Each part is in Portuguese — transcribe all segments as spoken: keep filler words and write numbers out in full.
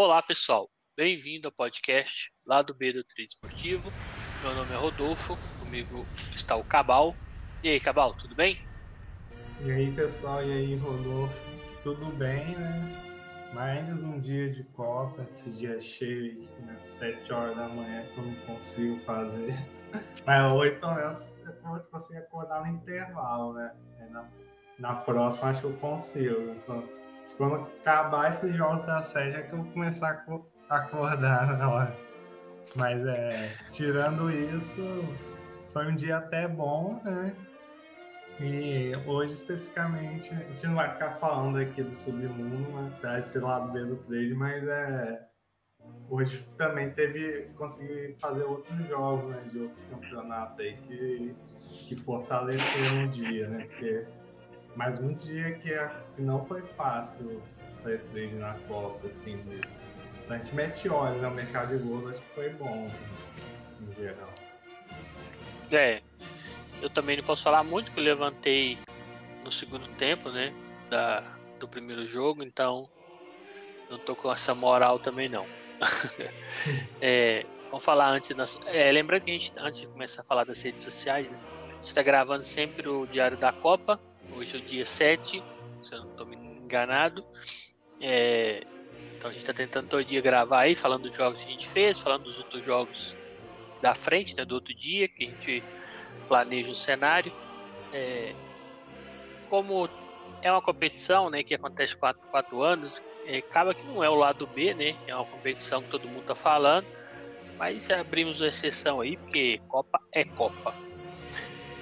Olá pessoal, bem-vindo ao podcast Lado B do Trade Esportivo. Meu nome é Rodolfo, comigo está o Cabal. E aí Cabal, tudo bem? E aí pessoal, e aí Rodolfo, tudo bem, né? Mais um dia de Copa, esse dia cheio de sete horas da manhã que eu não consigo fazer. Mas hoje pelo menos eu consigo acordar no intervalo, né? Na, na próxima acho que eu consigo, então... Quando acabar esses jogos da série é que eu vou começar a acordar na hora. Mas é, tirando isso, foi um dia até bom, né? E hoje, especificamente, a gente não vai ficar falando aqui do submundo, né? Desse lado B do trade, mas é, hoje também teve, consegui fazer outros jogos, né? De outros campeonatos aí que, que fortaleceram o dia, né? Porque... Mas um dia que, que não foi fácil fazer trade na Copa, assim, de... Só a gente mete olhos, né? O mercado de gols acho que foi bom, né? No geral. É, eu também não posso falar muito, que eu levantei no segundo tempo, né? Da, do primeiro jogo, então não tô com essa moral também, não. é, vamos falar antes... Nós, é, lembra que a gente, antes de começar a falar das redes sociais, né? A gente tá gravando sempre o Diário da Copa. Hoje é o dia sete, se eu não estou me enganado. É, então a gente está tentando todo dia gravar aí, falando dos jogos que a gente fez, falando dos outros jogos da frente, né, do outro dia, que a gente planeja o cenário. É, como é uma competição, né, que acontece quatro anos, é, acaba que não é o lado B, né? É uma competição que todo mundo está falando, mas abrimos uma exceção aí, porque Copa é Copa.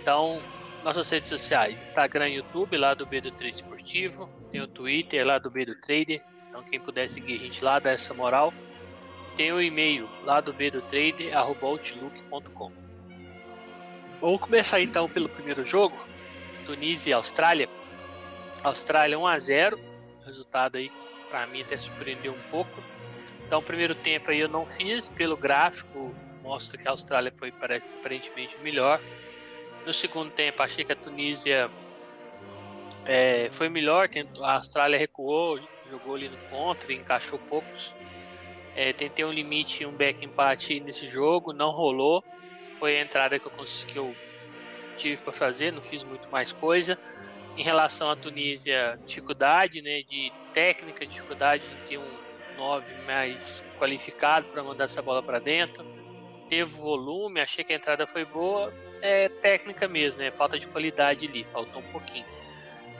Então... Nossas redes sociais, Instagram e YouTube, Lado B do Trade Esportivo. Tem o Twitter, Lado B do Trader. Então quem puder seguir a gente lá, dá essa moral. Tem o e-mail, lado b do trader arroba outlook ponto com. Vamos começar então pelo primeiro jogo, Tunísia e Austrália. Austrália um a zero, resultado aí para mim até surpreendeu um pouco. Então o primeiro tempo aí eu não fiz, pelo gráfico mostra que a Austrália foi parece, aparentemente melhor. No segundo tempo, achei que a Tunísia é, foi melhor, tentou, a Austrália recuou, jogou ali no contra, encaixou poucos. É, tentei um limite, um back empate nesse jogo, não rolou. Foi a entrada que eu, consegui, que eu tive para fazer, não fiz muito mais coisa. Em relação à Tunísia, dificuldade, né, de técnica, dificuldade em ter um nove mais qualificado para mandar essa bola para dentro. Teve volume, achei que a entrada foi boa. É técnica mesmo, né? Falta de qualidade ali, faltou um pouquinho.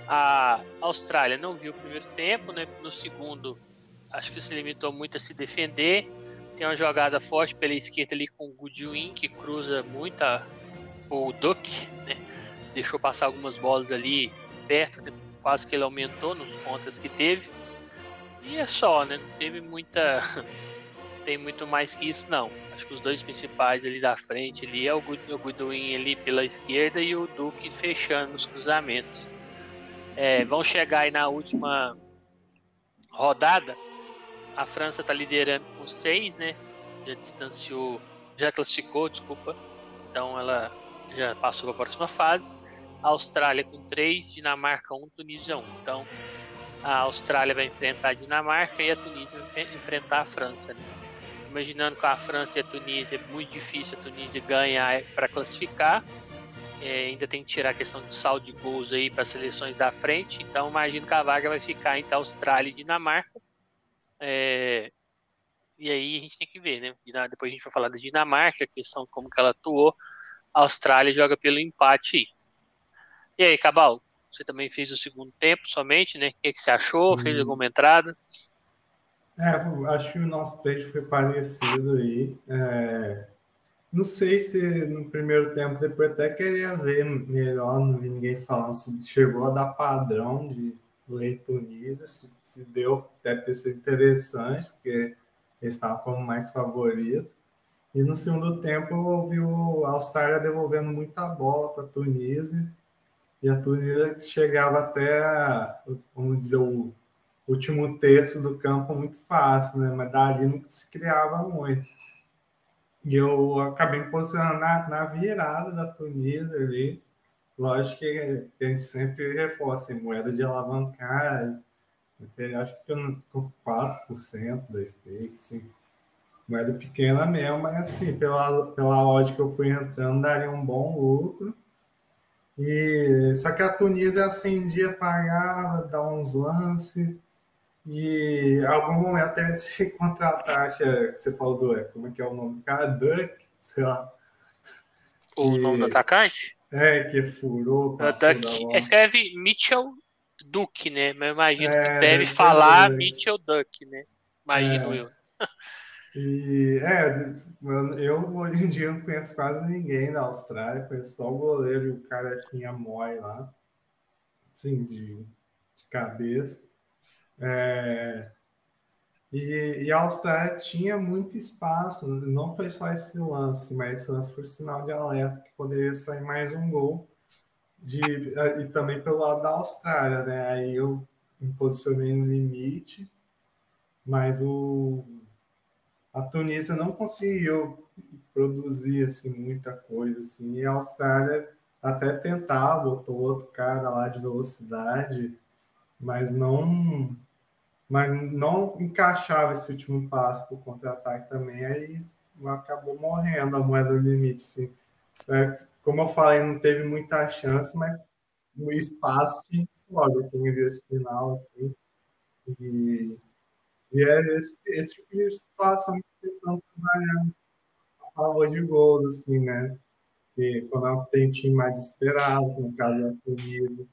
A Austrália não viu o primeiro tempo, né? No segundo, acho que se limitou muito a se defender. Tem uma jogada forte pela esquerda ali com o Goodwin, que cruza muito a... o Duck, né? Deixou passar algumas bolas ali perto, quase que ele aumentou nos contras que teve. E é só, né? Não teve muita... tem muito mais que isso não, acho que os dois principais ali da frente ali é o Goodwin ali pela esquerda e o Duke fechando os cruzamentos. É, vão chegar aí na última rodada, a França tá liderando com seis, né, já distanciou, já classificou, desculpa, então ela já passou para a próxima fase. A Austrália com três, Dinamarca um, Tunísia um, então a Austrália vai enfrentar a Dinamarca e a Tunísia vai enfrentar a França, né? Imaginando que a França e a Tunísia é muito difícil a Tunísia ganhar para classificar, é, ainda tem que tirar a questão de saldo de gols aí para as seleções da frente, então imagino que a vaga vai ficar entre Austrália e Dinamarca, é, e aí a gente tem que ver, né? Depois a gente vai falar da Dinamarca, a questão de como que ela atuou. A Austrália joga pelo empate aí. E aí, Cabal, você também fez o segundo tempo somente, né? O que, que você achou? Sim. Fez alguma entrada? É, acho que o nosso trade foi parecido aí. É, não sei se no primeiro tempo, depois até queria ver melhor, não vi ninguém falando se chegou a dar padrão de lei Tunísia, se, se deu, deve ter sido interessante, porque eles estavam como mais favorito. E no segundo tempo eu ouvi a Austrália devolvendo muita bola para a Tunísia, e a Tunísia chegava até, vamos dizer, o último terço do campo muito fácil, né? Mas dali não se criava muito. E eu acabei me posicionando na, na virada da Tunísia ali. Lógico que a gente sempre reforça, assim, moeda de alavancar, Acho que com quatro por cento da stake, assim, moeda pequena mesmo, mas assim, pela, pela odd que eu fui entrando, daria um bom lucro. E, só que a Tunísia acendia, pagava, dava uns lances, e em algum momento teve esse contra-ataque que você falou do, como é que é o nome do cara? Duck, sei lá. O e, nome do atacante? É, que furou. Duck, escreve Mitchell Duke, né? Mas imagino é, que deve falar ver. Mitchell Duke, né? Imagino é. eu. E, é, eu hoje em dia não conheço quase ninguém na Austrália, conheço só o goleiro e o cara tinha mói lá, assim, de, de cabeça. É, e, e a Austrália tinha muito espaço, não foi só esse lance, mas esse lance foi um sinal de alerta que poderia sair mais um gol, de, e também pelo lado da Austrália, né? Aí eu me posicionei no limite, mas o... A Tunísia não conseguiu produzir assim, muita coisa. Assim, e a Austrália até tentava, botou outro cara lá de velocidade, mas não, mas não encaixava esse último passo para o contra-ataque também. Aí acabou morrendo a moeda do limite. Assim. É, como eu falei, não teve muita chance, mas no espaço logo quem viu esse final. Assim, e... E é esse, esse tipo de situação que tentando trabalhar a favor de gols, assim, né? E quando tem time mais desesperado, no caso da Tunísia,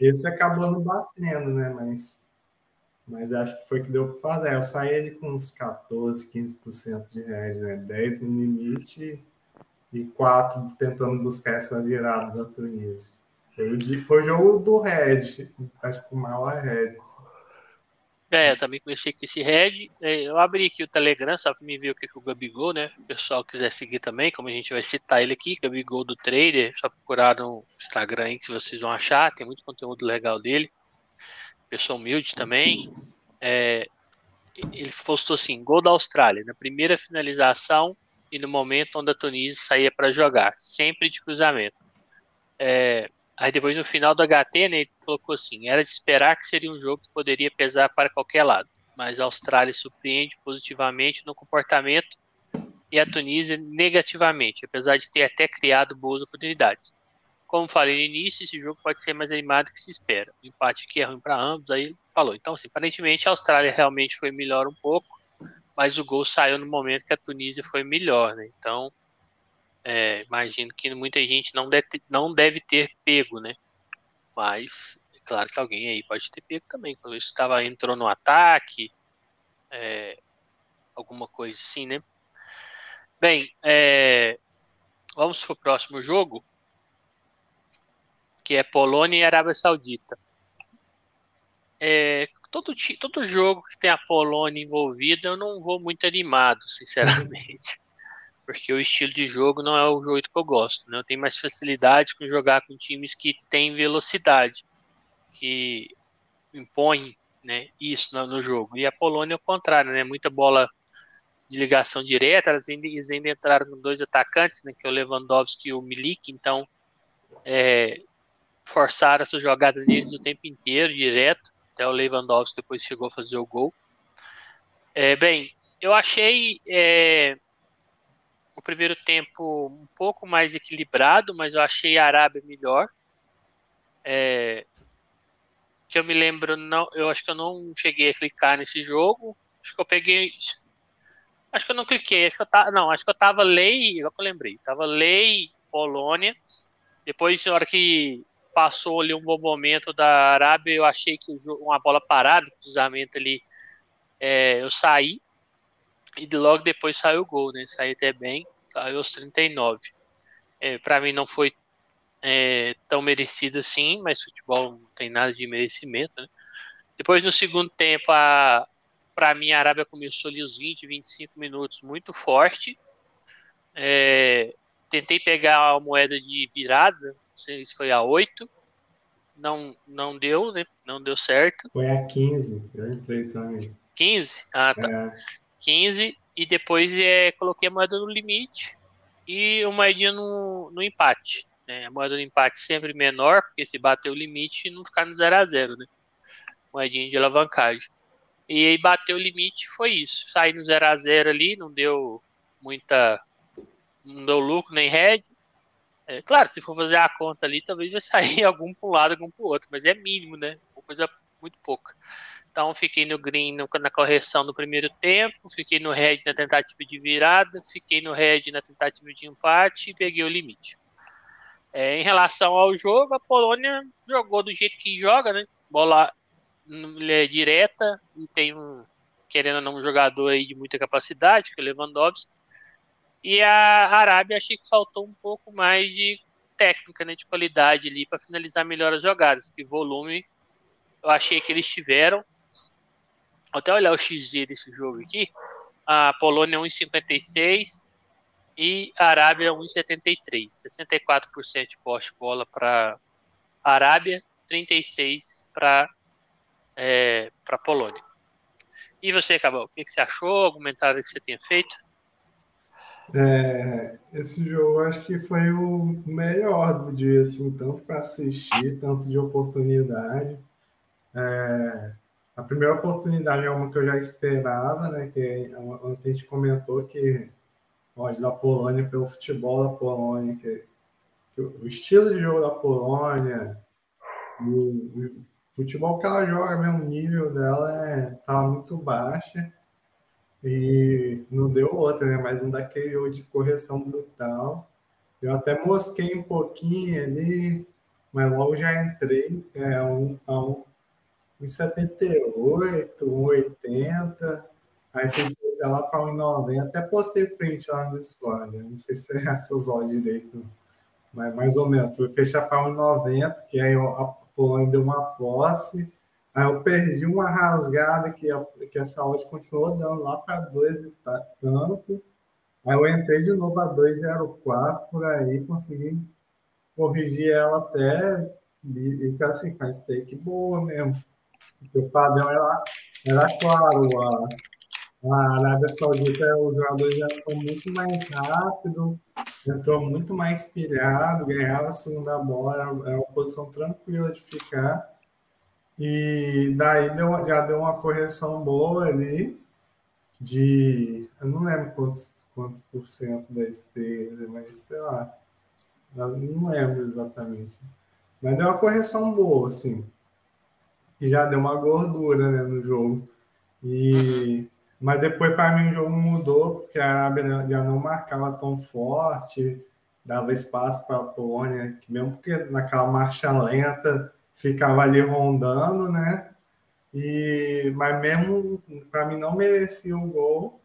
esse acabou não batendo, né? Mas, mas acho que foi que deu para fazer. Eu saí ali com uns catorze, quinze por cento de reais, né? dez no limite e quatro tentando buscar essa virada da Tunísia. Foi o, foi o jogo do Red, acho que o maior é Red, assim. É, eu também comecei com esse Red. Eu abri aqui o Telegram só para me ver o que é que o Gabigol, né? O pessoal quiser seguir também, como a gente vai citar ele aqui, Gabigol do Trader. Só procurar no Instagram aí que vocês vão achar. Tem muito conteúdo legal dele. Pessoa humilde também. É, ele postou assim: gol da Austrália, na primeira finalização e no momento onde a Tunísia saía para jogar, sempre de cruzamento. É. Aí depois no final do H T, né, ele colocou assim: era de esperar que seria um jogo que poderia pesar para qualquer lado, mas a Austrália surpreende positivamente no comportamento e a Tunísia negativamente, apesar de ter até criado boas oportunidades. Como falei no início, esse jogo pode ser mais animado do que se espera. O empate aqui é ruim para ambos, aí ele falou. Então, assim, aparentemente a Austrália realmente foi melhor um pouco, mas o gol saiu no momento que a Tunísia foi melhor, né? Então... É, imagino que muita gente não deve, não deve ter pego, né? Mas, é claro que alguém aí pode ter pego também. Quando isso tava, entrou no ataque, é, alguma coisa assim, né? Bem, é, vamos para o próximo jogo, que é Polônia e Arábia Saudita. É, todo, todo jogo que tem a Polônia envolvida, eu não vou muito animado, sinceramente. Porque o estilo de jogo não é o jogo que eu gosto, né? Eu tenho mais facilidade com jogar com times que têm velocidade, que impõem, né, isso no, no jogo. E a Polônia é o contrário, né? Muita bola de ligação direta, elas ainda, eles ainda entraram com dois atacantes, né, que é o Lewandowski e o Milik, então é, forçaram essa jogada neles o tempo inteiro, direto, até o Lewandowski depois chegou a fazer o gol. É, bem, eu achei... É, o primeiro tempo um pouco mais equilibrado, mas eu achei a Arábia melhor. É, que eu me lembro, não, eu acho que eu não cheguei a clicar nesse jogo. Acho que eu peguei... Acho que eu não cliquei. Acho que eu ta, não, acho que eu tava lei... Agora que eu lembrei. Tava lei Polônia. Depois, na hora que passou ali um bom momento da Arábia, eu achei que o jogo, uma bola parada, um cruzamento ali, é, eu saí. E logo depois saiu o gol, né? Saiu até bem, saiu aos trinta e nove. É, para mim não foi é, tão merecido assim, mas futebol não tem nada de merecimento, né? Depois no segundo tempo, para mim a Arábia começou ali os vinte, vinte e cinco minutos muito forte. É, tentei pegar a moeda de virada, não sei se foi a oito. Não, não deu, né? Não deu certo. Foi a quinze, eu entrei também. quinze? Ah, tá. É. quinze, e depois é, coloquei a moeda no limite e uma moedinha no, no empate, né? A moeda no empate sempre menor, porque se bater o limite não ficar no zero a zero, né? moedinha de alavancagem. E aí bateu o limite, foi isso. Saí no zero a zero ali, não deu muita... Não deu lucro, nem head. É, claro, se for fazer a conta ali, talvez vai sair algum para um lado, algum para o outro. Mas é mínimo, né? Uma coisa muito pouca. Então, fiquei no green no, na correção do primeiro tempo. Fiquei no head na tentativa de virada. Fiquei no head na tentativa de empate. E peguei o limite. É, em relação ao jogo, a Polônia jogou do jeito que joga, né? Bola é direta. E tem um, querendo ou não, um jogador aí de muita capacidade, que é o Lewandowski. E a Arábia, achei que faltou um pouco mais de técnica, né, de qualidade ali para finalizar melhor as jogadas. Que volume eu achei que eles tiveram. Vou até olhar o X G desse jogo aqui. A Polônia um vírgula cinquenta e seis e a Arábia um vírgula setenta e três. sessenta e quatro por cento de poste-bola para a Arábia, trinta e seis por cento para é, a Polônia. E você, Cabal, o que você achou? O comentário que você tenha feito? É, esse jogo acho que foi o melhor do dia, assim, tanto para assistir, tanto de oportunidade. É, a primeira oportunidade é uma que eu já esperava, né? Que ontem a gente comentou que pode da Polônia, pelo futebol da Polônia, que, que o estilo de jogo da Polônia, o, o futebol que ela joga, mesmo nível dela, estava muito baixa. E não deu outra, né? Mas um daquele jogo de correção brutal. Eu até mosquei um pouquinho ali, mas logo já entrei é, um, a um, um setenta e oito, um oitenta, aí fui lá para um noventa, até postei o print lá no Discord, não sei se é essas horas direito, mas mais ou menos, fui fechar para um noventa, que aí a Polônia deu uma posse. Aí eu perdi uma rasgada que, a, que essa odd continuou dando lá para dois e tanto. Aí eu entrei de novo a dois zero quatro por aí, consegui corrigir ela até e, e assim, com a stake boa mesmo. Porque o padrão era, era claro, a, a Arábia Saudita, os jogadores já são muito mais rápidos, entrou muito mais pilhado, ganhava a segunda bola, era, era uma posição tranquila de ficar. E daí deu, já deu uma correção boa ali de... Eu não lembro quantos, quantos por cento da esteira, mas sei lá. Eu não lembro exatamente. Mas deu uma correção boa, assim. E já deu uma gordura, né, no jogo. E, uhum. Mas depois, para mim, o jogo mudou, porque a Arábia já não marcava tão forte, dava espaço para a Polônia, mesmo porque naquela marcha lenta... Ficava ali rondando, né? E, mas mesmo, para mim, não merecia o gol.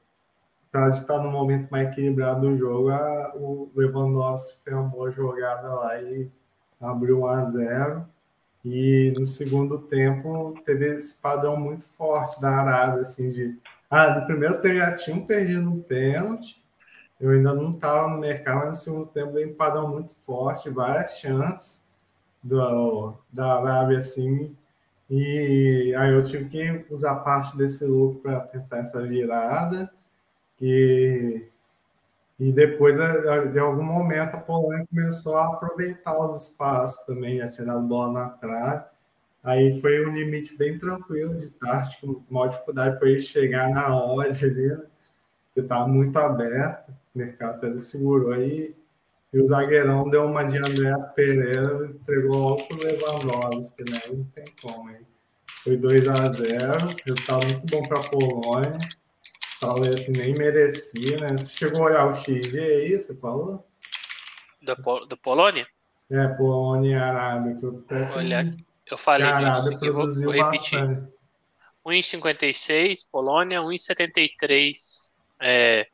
Tá, de estar no momento mais equilibrado do jogo, a, o Lewandowski fez uma boa jogada lá e abriu um a zero. E no segundo tempo, teve esse padrão muito forte da Arábia, assim, de... Ah, no primeiro tempo já tinham perdido um pênalti, eu ainda não estava no mercado, mas no segundo tempo veio um padrão muito forte, várias chances. Do, da Arábia, assim, e aí eu tive que usar parte desse lucro para tentar essa virada, e, e depois, de algum momento, a Polônia começou a aproveitar os espaços também, já tinha dado bola na trave, aí foi um limite bem tranquilo de tática, a maior dificuldade foi chegar na odd ali, né, que estava muito aberto, o mercado até segurou aí. E o zagueirão deu uma de Andréas Pereira, entregou logo para o Lewandowski, né? Não tem como, hein? Foi dois a zero, resultado muito bom para a Polônia. Talvez assim, nem merecia, né? Você chegou a olhar o X G aí, você falou? Da, da Polônia? É, Polônia e Arábia, que eu até... Olha, eu falei... A Arábia produziu bastante. um vírgula cinquenta e seis, Polônia, um vírgula setenta e três, é...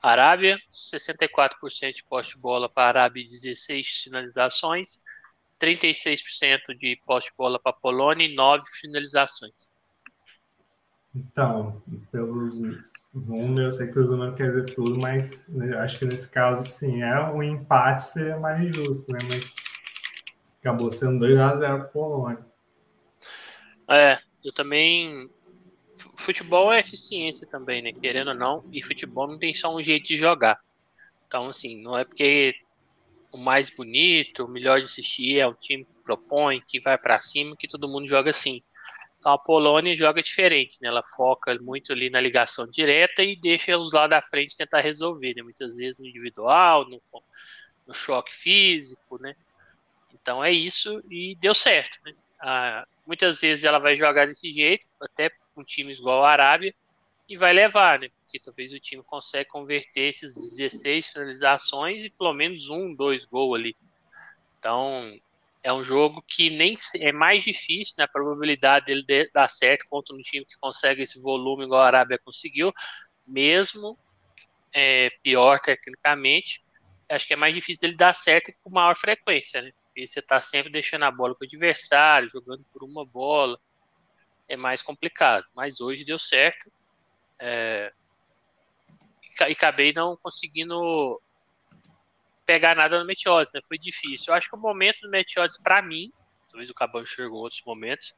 Arábia, sessenta e quatro por cento de poste-bola para a Arábia e dezesseis finalizações, trinta e seis por cento de poste-bola para a Polônia e nove finalizações. Então, pelos números, eu sei que os números quer dizer tudo, mas eu acho que nesse caso, sim, é um empate seria mais justo, né? Mas acabou sendo dois a zero para a Polônia. É, eu também... Futebol é eficiência também, né? Querendo ou não, e futebol não tem só um jeito de jogar. Então, assim, não é porque o mais bonito, o melhor de assistir é o time que propõe, que vai pra cima, que todo mundo joga assim. Então a Polônia joga diferente, né? Ela foca muito ali na ligação direta e deixa os lá da frente tentar resolver, né? Muitas vezes no individual, no, no choque físico, né? Então é isso e deu certo, né? Ah, muitas vezes ela vai jogar desse jeito, até com times igual a Arábia, e vai levar, né? Porque talvez o time consiga converter esses dezesseis finalizações e pelo menos um, dois gols ali. Então é um jogo que nem é mais difícil, né? A probabilidade dele de dar certo contra um time que consegue esse volume igual a Arábia conseguiu, mesmo é, pior tecnicamente, acho que é mais difícil dele dar certo com maior frequência, né? Porque você está sempre deixando a bola com o adversário, jogando por uma bola, é mais complicado. Mas hoje deu certo. É, e acabei não conseguindo pegar nada no Meteodes, né? Foi difícil. Eu acho que o momento do Meteodes, para mim, talvez o Cabal enxergou outros momentos,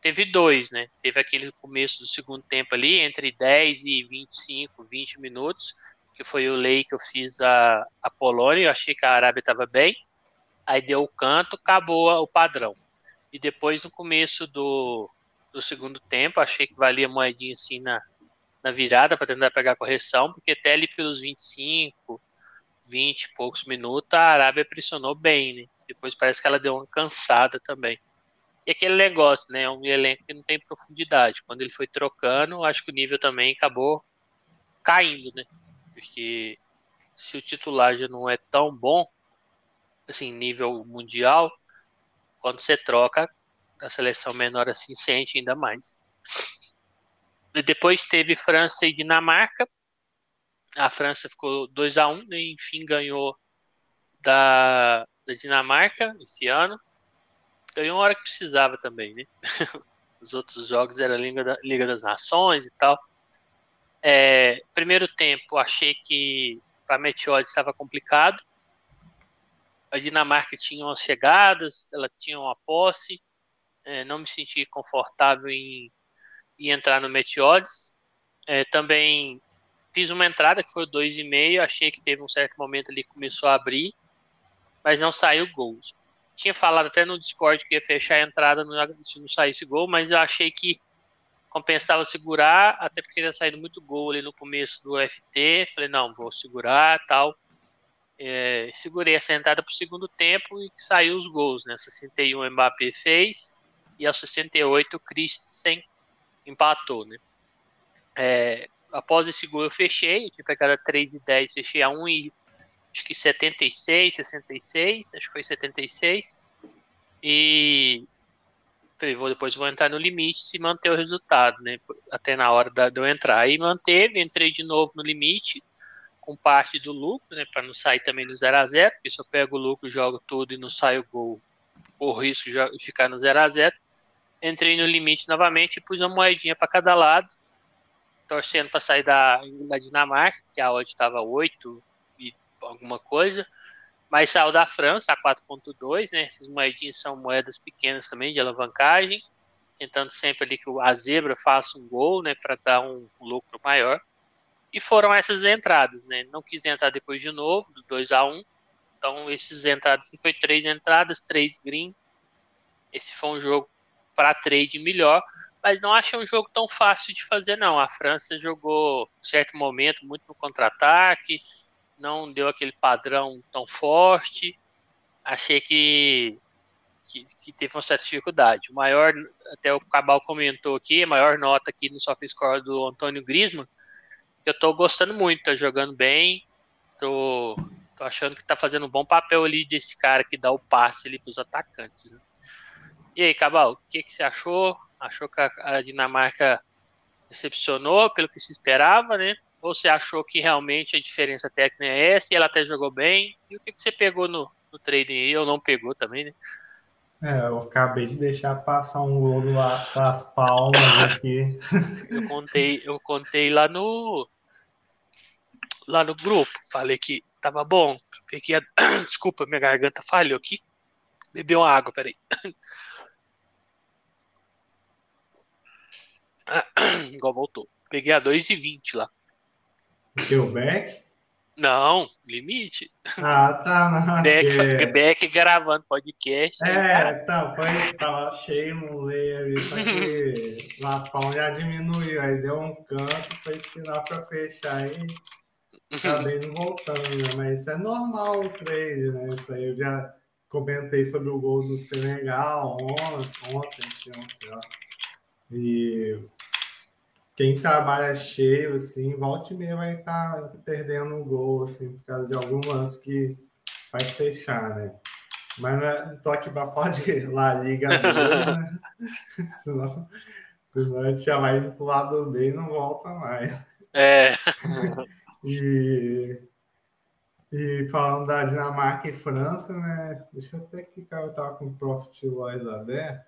teve dois, né? Teve aquele começo do segundo tempo ali, entre dez e vinte e cinco, vinte minutos, que foi o lei que eu fiz a, a Polônia. Eu achei que a Arábia estava bem, aí deu o canto, acabou o padrão. E depois, no começo do, do segundo tempo, achei que valia moedinha assim na na virada para tentar pegar a correção, porque até ali pelos vinte e cinco, vinte e poucos minutos a Arábia pressionou bem, né? Depois parece que ela deu uma cansada também. E aquele negócio, né? É um elenco que não tem profundidade. Quando ele foi trocando, acho que o nível também acabou caindo, né? Porque se o titular já não é tão bom, assim, nível mundial, quando você troca, a seleção menor assim sente ainda mais. Depois teve França e Dinamarca. A França ficou dois a um, né? Enfim, ganhou da, da Dinamarca esse ano. Ganhou uma hora que precisava também, né? Os outros jogos eram Liga, da, Liga das Nações e tal. É, primeiro tempo, achei que para a Meteodes estava complicado. A Dinamarca tinha umas chegadas, ela tinha uma posse. É, não me senti confortável em e entrar no Meteodes. É, também fiz uma entrada que foi dois e meio, achei que teve um certo momento ali que começou a abrir, mas não saiu gols. Tinha falado até no Discord que ia fechar a entrada se não saísse gol, mas eu achei que compensava segurar, até porque tinha saído muito gol ali no começo do F T, falei, não, vou segurar, tal. É, segurei essa entrada para o segundo tempo e saiu os gols, né? sessenta e um o Mbappé fez, e aos sessenta e oito o Christensen empatou, né? É, após esse gol eu fechei, eu tinha pegado a três e dez, fechei a um e acho que setenta e seis, sessenta e seis, acho que foi setenta e seis, e falei, vou, depois vou entrar no limite se manter o resultado, né? Até na hora da, de eu entrar. Aí manteve, entrei de novo no limite, com parte do lucro, né? Para não sair também no zero a zero, porque se eu pego o lucro, jogo tudo e não sai o gol, o risco de ficar no zero a zero. Entrei no limite novamente e pus uma moedinha para cada lado, torcendo para sair da, da Dinamarca, que a odd estava oito e alguma coisa, mas saiu da França a quatro ponto dois, né? Essas moedinhas são moedas pequenas também de alavancagem, tentando sempre ali que a zebra faça um gol, né? Para dar um lucro maior. E foram essas entradas, né? Não quis entrar depois de novo, do dois a um. Então, essas entradas, foi três entradas, três green. Esse foi um jogo para trade melhor, mas não achei um jogo tão fácil de fazer, não. A França jogou, em certo momento, muito no contra-ataque, não deu aquele padrão tão forte, achei que, que, que teve uma certa dificuldade. O maior, até o Cabal comentou aqui, a maior nota aqui no SofaScore do Antônio Griezmann, que eu tô gostando muito, tá jogando bem, tô, tô achando que tá fazendo um bom papel ali desse cara que dá o passe ali pros atacantes, né? E aí, Cabal, o que, que você achou? Achou que a Dinamarca decepcionou pelo que se esperava, né? Ou você achou que realmente a diferença técnica é essa e ela até jogou bem? E o que, que você pegou no, no trading aí? Ou não pegou também, né? É, eu acabei de deixar passar um gol lá das palmas aqui. Eu contei, eu contei lá no lá no grupo. Falei que tava bom. Peguei a... Desculpa, minha garganta falhou aqui. Bebi uma água, peraí. Ah, igual voltou. Peguei a dois e vinte lá. Deu back? Não, limite. Ah, tá. Beck, Beck gravando podcast. É, né, então, pois tava cheio, não leio. Isso aqui, Laspão já diminuiu, aí deu um canto, foi sinal pra fechar aí. Acabei não voltando, né? Mas isso é normal o trade, né? Isso aí eu já comentei sobre o gol do Senegal ontem, ontem, sei lá. E quem trabalha cheio, assim, volta e meia vai estar tá perdendo um gol, assim, por causa de algum lance que vai fechar, né? Mas não tô aqui pra falar de La Liga, né? senão, senão a gente já vai pro lado B e não volta mais. É. E, e falando da Dinamarca e França, né? Deixa eu até clicar, eu tava com o Profit Lois aberto.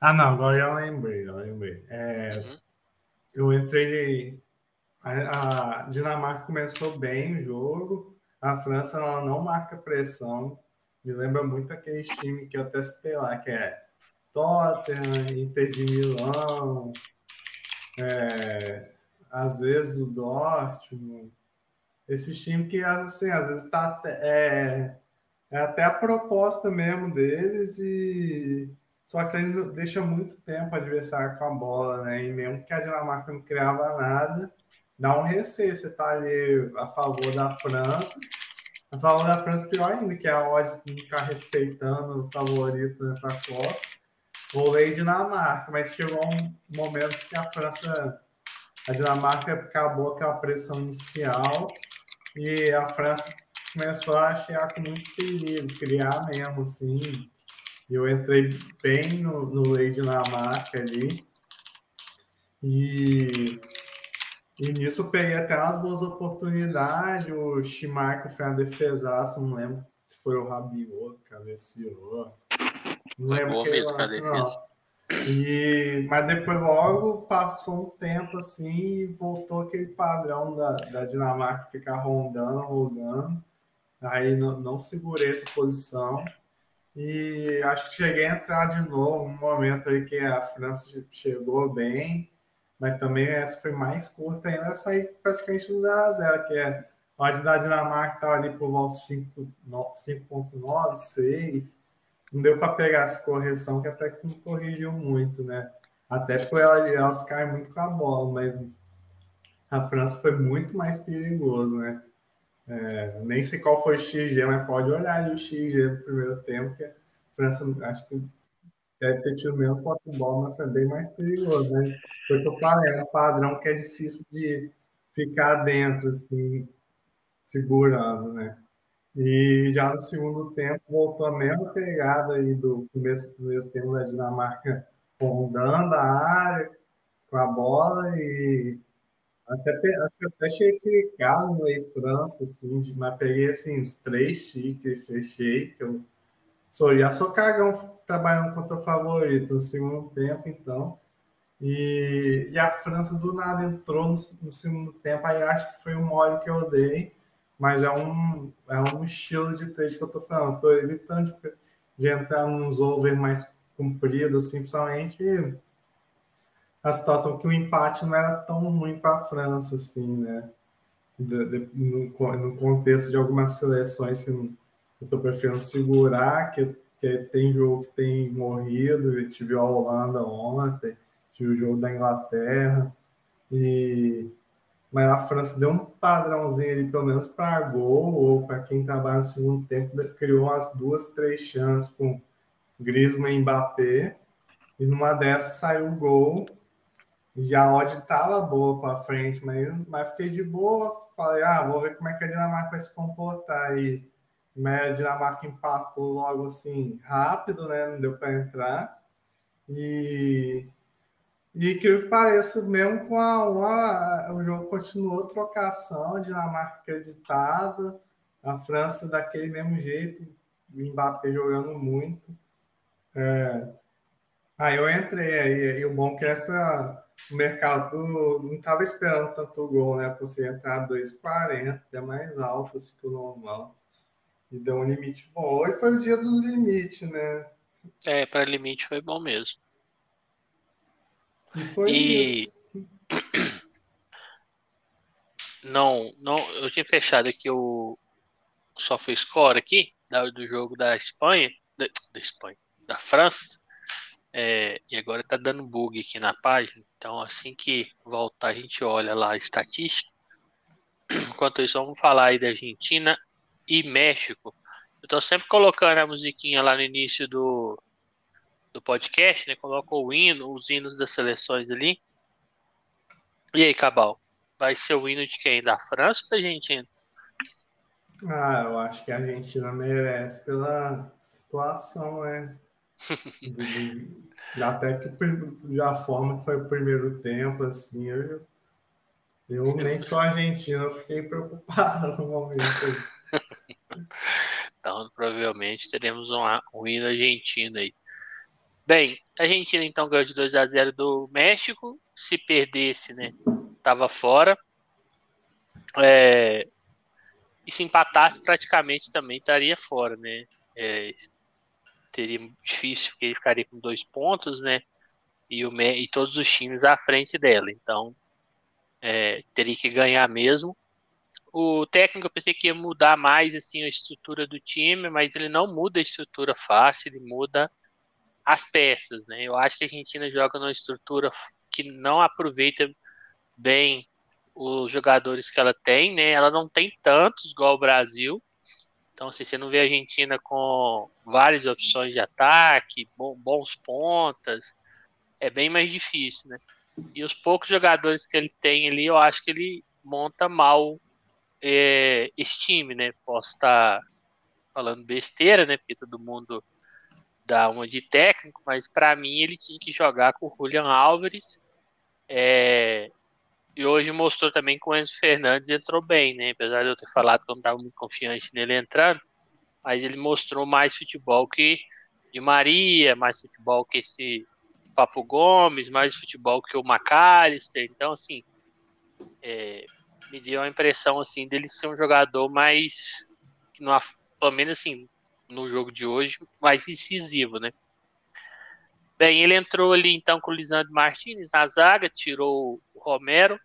Ah, não, agora eu lembrei, eu lembrei. É, uhum. Eu entrei... A, a Dinamarca começou bem o jogo, a França ela não marca pressão, me lembra muito aqueles times que eu até citei lá, que é Tottenham, Inter de Milão, é, às vezes o Dortmund, esses times que assim, às vezes tá até, é, é até a proposta mesmo deles e... Só que ele deixa muito tempo o adversário com a bola, né? E mesmo que a Dinamarca não criava nada, dá um receio. Você tá ali a favor da França. A favor da França, pior ainda, que a odd não tá respeitando o favorito nessa Copa. Volei Dinamarca, mas chegou um momento que a França... A Dinamarca acabou aquela pressão inicial e a França começou a chegar com muito perigo, criar mesmo, assim... E eu entrei bem no, no lei Dinamarca ali. E, e nisso eu peguei até umas boas oportunidades. O Chimarco foi uma defesaça, não lembro se foi o Rabiot, cabeceou. Não foi lembro quem foi assim, e mas depois logo passou um tempo assim e voltou aquele padrão da, da Dinamarca ficar rondando, rondando. Aí não, não segurei essa posição. E acho que cheguei a entrar de novo um momento aí que a França chegou bem, mas também essa foi mais curta ainda, saí praticamente do zero a zero, que é a odd da Dinamarca estava ali por volta cinco vírgula noventa e seis, não deu para pegar essa correção, que até que não corrigiu muito, né? Até por ela, elas caem muito com a bola, mas a França foi muito mais perigoso, né? É, nem sei qual foi o X G, mas pode olhar aí o X G do primeiro tempo, que a França acho que deve ter tido menos posse de bola, mas foi bem mais perigoso, né? Foi o que eu falei, é um padrão que é difícil de ficar dentro, assim, segurando, né? E já no segundo tempo, voltou a mesma pegada aí do começo do primeiro tempo da Dinamarca, rondando a área com a bola e... Até, até cheguei clicado no Lei França, assim, de, mas peguei assim, uns três tickets, fechei, que eu sou, já sou cagão trabalhando contra o favorito no segundo tempo, então. E, e a França do nada entrou no, no segundo tempo, aí acho que foi um óleo que eu dei, mas é um, é um estilo de trade que eu tô falando, eu tô evitando de, de entrar nos over mais compridos, assim, principalmente. E, a situação que o empate não era tão ruim para a França, assim, né? De, de, no, no contexto de algumas seleções, assim, eu estou preferindo segurar, que, que tem jogo que tem morrido, eu tive a Holanda ontem, tive o jogo da Inglaterra, e... mas a França deu um padrãozinho ali, pelo menos para gol, ou para quem trabalha no segundo tempo, criou as duas, três chances com Griezmann e Mbappé, e numa dessas saiu o gol, e a odd tava boa para frente, mas, mas fiquei de boa, falei, ah, vou ver como é que a Dinamarca vai se comportar aí. Mas a Dinamarca empatou logo assim, rápido, né, não deu para entrar. E, e que pareça, mesmo com a uma, o jogo continuou trocação, a Dinamarca acreditava, a França daquele mesmo jeito, o Mbappé jogando muito. É, aí eu entrei, aí, e o bom que essa... O mercado não estava esperando tanto gol, né? Por você entrar dois e quarenta, até mais alto assim, que o normal. E deu um limite bom. Hoje foi o dia dos limites, né? É, para limite foi bom mesmo. E foi e... isso. Não, não, eu tinha fechado aqui o software score aqui, da, do jogo da Espanha, da, da Espanha, da França, é, e agora tá dando bug aqui na página, então assim que voltar a gente olha lá a estatística. Enquanto isso, vamos falar aí da Argentina e México. Eu tô sempre colocando a musiquinha lá no início do, do podcast, né, coloco o hino, os hinos das seleções ali. E aí, Cabal? Vai ser o hino de quem? Da França ou da Argentina? Ah, eu acho que a Argentina merece pela situação, né? Até que da forma que foi o primeiro tempo, assim, eu, eu nem sou argentino, eu fiquei preocupado no momento. Então, provavelmente teremos um, um hino argentino aí. Bem, a Argentina então ganhou de dois a zero do México. Se perdesse, né? Estava fora, é, e se empatasse praticamente também estaria fora, né? É, seria difícil, porque ele ficaria com dois pontos, né? E, o, e todos os times à frente dela, então é, teria que ganhar mesmo. O técnico, eu pensei que ia mudar mais assim, a estrutura do time, mas ele não muda a estrutura fácil, ele muda as peças, né? Eu acho que a Argentina joga numa estrutura que não aproveita bem os jogadores que ela tem, né? Ela não tem tantos igual o Brasil. Então, se assim, você não vê a Argentina com várias opções de ataque, bons pontas, é bem mais difícil, né? E os poucos jogadores que ele tem ali, eu acho que ele monta mal é, esse time, né? Posso estar falando besteira, né? Porque todo mundo dá uma de técnico, mas para mim ele tinha que jogar com o Julián Álvares, é... E hoje mostrou também que o Enzo Fernández entrou bem, né? Apesar de eu ter falado que eu não estava muito confiante nele entrando, mas ele mostrou mais futebol que Di Maria, mais futebol que esse Papu Gómez, mais futebol que o Mac Allister. Então, assim, é, me deu a impressão, assim, dele ser um jogador mais, que não, pelo menos, assim, no jogo de hoje, mais incisivo, né? Bem, ele entrou ali, então, com o Lisandro Martínez na zaga, tirou o Romero,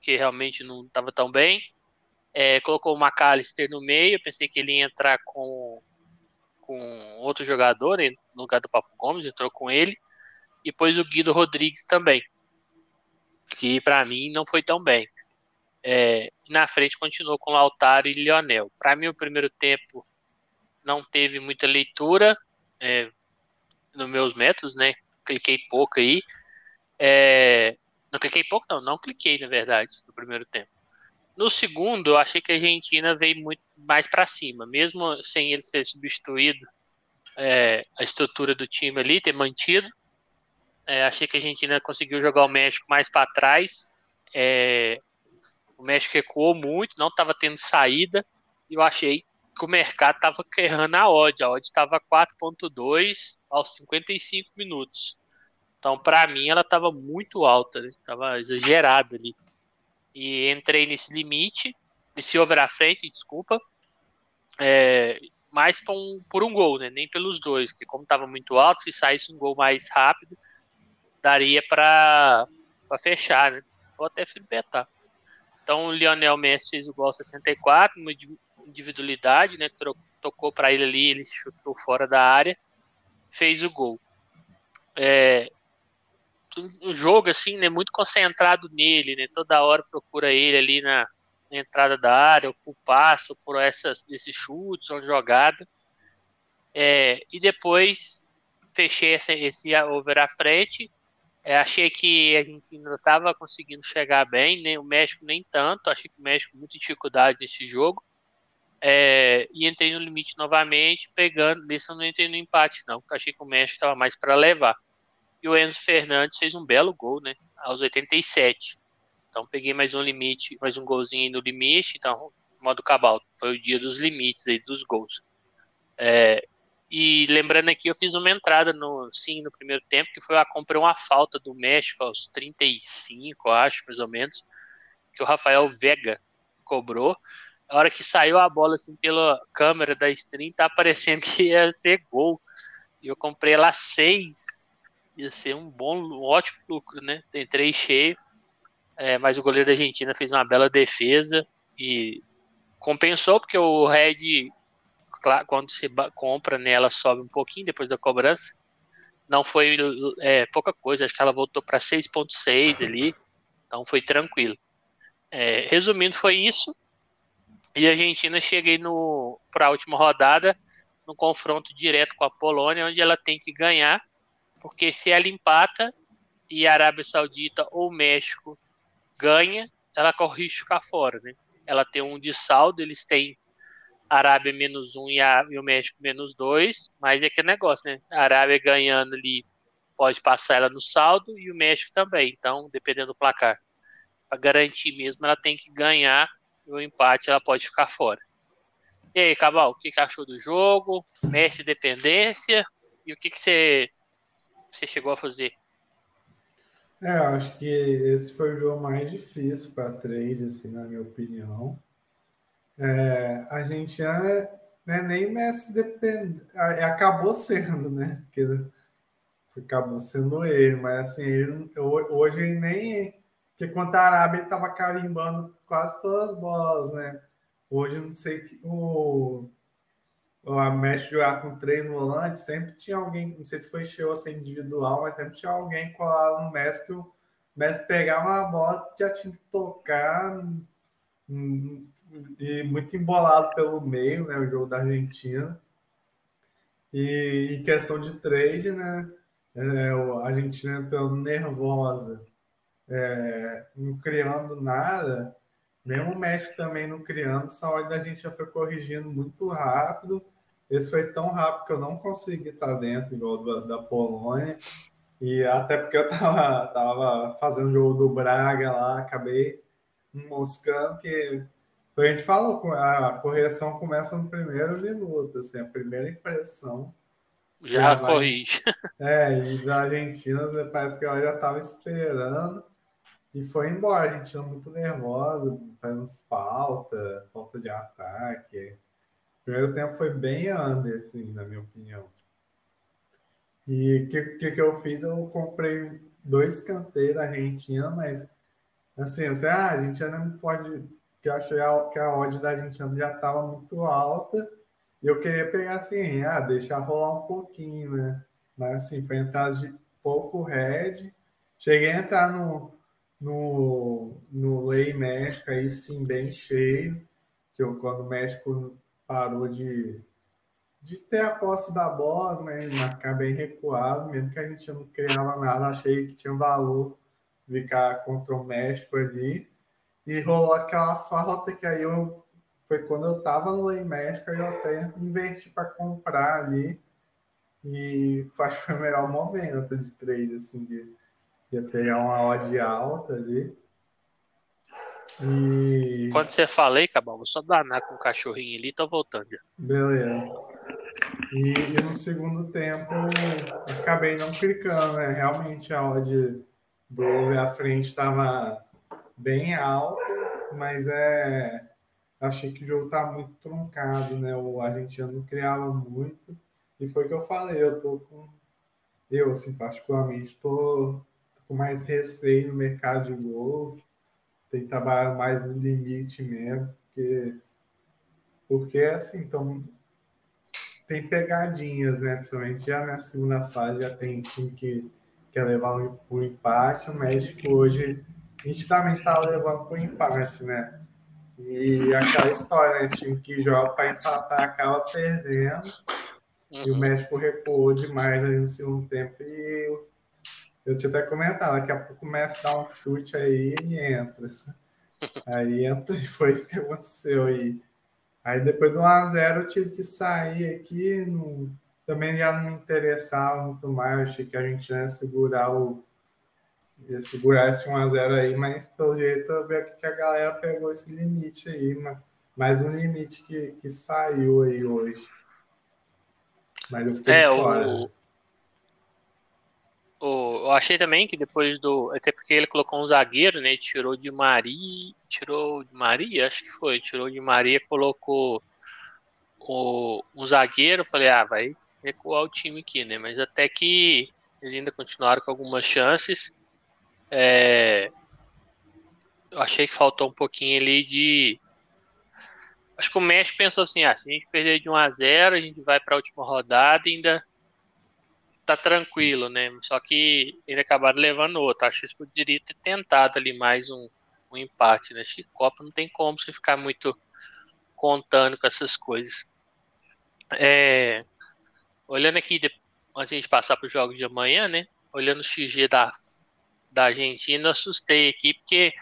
que realmente não estava tão bem, é, colocou o Mac Allister no meio. Eu pensei que ele ia entrar com, com outro jogador, no lugar do Papu Gómez, entrou com ele, e pôs o Guido Rodrigues também, que para mim não foi tão bem. É, na frente continuou com Lautaro e Lionel. Para mim o primeiro tempo não teve muita leitura, é, nos meus métodos, né, cliquei pouco aí, é... Não cliquei pouco, não. Não cliquei, na verdade, no primeiro tempo. No segundo, eu achei que a Argentina veio muito mais para cima. Mesmo sem ele ser substituído, é, a estrutura do time ali, ter mantido. É, achei que a Argentina conseguiu jogar o México mais para trás. É, o México recuou muito, não estava tendo saída. E eu achei que o mercado estava errando a odd. A odd estava quatro ponto dois aos cinquenta e cinco minutos. Então, para mim, ela estava muito alta, né? Estava exagerada ali. E entrei nesse limite, esse over à frente, desculpa, é, mais por um, por um gol, né? Nem pelos dois, porque como estava muito alto, se saísse um gol mais rápido, daria para fechar, né? Ou até fribetar. Então, o Lionel Messi fez o gol sessenta e quatro, uma individualidade, né? Tocou para ele ali, ele chutou fora da área, fez o gol. É, um jogo assim, né, muito concentrado nele, né, toda hora procura ele ali na, na entrada da área, ou por passo, ou por essas, esses chutes, ou jogada, é, e depois fechei esse, esse over à frente. É, achei que a gente ainda estava conseguindo chegar bem, né, o México nem tanto. Achei que o México muita dificuldade nesse jogo, é, e entrei no limite novamente, pegando, desse eu não entrei no empate não, porque achei que o México estava mais para levar. E o Enzo Fernández fez um belo gol, né? Aos oitenta e sete. Então peguei mais um limite, mais um golzinho aí no limite. Então, modo Cabal, foi o dia dos limites aí, dos gols. É, e lembrando aqui, eu fiz uma entrada no, sim, no primeiro tempo, que foi a comprar uma falta do México aos trinta e cinco, acho, mais ou menos, que o Rafael Vega cobrou. A hora que saiu a bola, assim, pela câmera da stream, tá parecendo que ia ser gol. E eu comprei lá seis. Ia ser um bom, um ótimo lucro, né? Entrei cheio. é, mas o goleiro da Argentina fez uma bela defesa e compensou, porque o Red, claro, quando se compra, né, ela sobe um pouquinho depois da cobrança. Não foi é, pouca coisa, acho que ela voltou para seis ponto seis ali, então foi tranquilo. É, resumindo, foi isso. E a Argentina chega aí para a última rodada, no confronto direto com a Polônia, onde ela tem que ganhar, porque se ela empata e a Arábia Saudita ou México ganha, ela corre risco de ficar fora, né? Ela tem um de saldo, eles têm a Arábia menos um e, a, e o México menos dois, mas é que é negócio, né? A Arábia ganhando ali pode passar ela no saldo e o México também, então dependendo do placar. Para garantir mesmo, ela tem que ganhar e o empate ela pode ficar fora. E aí, Cabal, o que, que achou do jogo? Messi dependência? E o que, que você, você chegou a fazer? É, eu acho que esse foi o jogo mais difícil para trade, assim, na minha opinião. É, a Argentina né, nem Messi depende, acabou sendo, né? Porque acabou sendo ele, mas assim, ele, hoje ele nem. Porque contra a Arábia ele estava carimbando quase todas as bolas, né? Hoje não sei que o, o México jogar com três volantes, sempre tinha alguém, não sei se foi cheio assim individual, mas sempre tinha alguém colado no México, que o Messi pegava uma bola, já tinha que tocar, e muito embolado pelo meio, né, o jogo da Argentina. E em questão de trade, né, a Argentina entrando nervosa, é, não criando nada. Mesmo o México também não criando, essa hora da gente já foi corrigindo muito rápido. Esse foi tão rápido que eu não consegui estar dentro, igual do, da Polônia. E até porque eu tava, tava fazendo o jogo do Braga lá, acabei moscando, que a gente falou, a correção começa no primeiro minuto, assim, a primeira impressão. Já corrige. É, e da Argentina, parece que ela já estava esperando. E foi embora, a gente era muito nervosa, fazendo falta, falta de ataque. O primeiro tempo foi bem under, assim, na minha opinião. E o que, que, que eu fiz? Eu comprei dois escanteios da Argentina, mas, assim, eu sei, ah, a Argentina não é muito forte, porque eu achei a, que a odd da Argentina já estava muito alta, e eu queria pegar assim, ah, deixar rolar um pouquinho, né? Mas, assim, foi entrada de pouco red, cheguei a entrar no... No, no Lei México, aí sim, bem cheio, que eu, quando o México parou de, de ter a posse da bola, né, marcar bem recuado, mesmo que a gente não criava nada, achei que tinha valor ficar contra o México ali, e rolou aquela falta que aí eu, foi quando eu tava no Lei México, aí eu até investi para comprar ali, e acho que foi o melhor momento de trade, assim, de ia pegar uma odd alta ali. E... Quando você falei, Cabal, vou só danar com o cachorrinho ali, tô voltando já. Beleza. E, e no segundo tempo, acabei não clicando, né? Realmente a odd do over à frente tava bem alta, mas é... achei que o jogo tá muito truncado, né? O argentino não criava muito. E foi o que eu falei, eu tô com... Eu, assim, particularmente, tô... mais receio no mercado de gols, tem que trabalhar mais no limite mesmo, porque, porque assim, então, tem pegadinhas, né? Principalmente já na segunda fase, já tem time que quer levar um, um empate, o México hoje nitidamente estava levando para o empate, né? E aquela história, né? Time que joga para empatar acaba perdendo, uhum. E o México recuou demais ali no segundo tempo e eu tinha até comentado, daqui a pouco começa a dar um chute aí e entra. Aí entra e foi isso que aconteceu. E aí depois do um a zero eu tive que sair aqui, não, também já não me interessava muito mais, eu achei que a gente ia segurar, o, ia segurar esse um a zero aí, mas pelo jeito eu vi aqui que a galera pegou esse limite aí, mais um limite que, que saiu aí hoje. Mas eu fiquei é, fora. O... Eu achei também que depois do... Até porque ele colocou um zagueiro, né? Tirou Di Maria... Tirou Di Maria? Acho que foi. Tirou Di Maria, colocou o, um zagueiro. Falei, ah, vai recuar o time aqui, né? Mas até que eles ainda continuaram com algumas chances. É, eu achei que faltou um pouquinho ali de... Acho que o México pensou assim, ah, se a gente perder de um a zero, a gente vai para a última rodada e ainda tá tranquilo, né? Só que eles acabaram levando outro. Acho que eles poderiam ter tentado ali mais um, um empate, né? Acho que Copa não tem como você ficar muito contando com essas coisas. É, olhando aqui, antes a gente passar para os jogos de amanhã, né? Olhando o X G da, da Argentina, eu assustei aqui, porque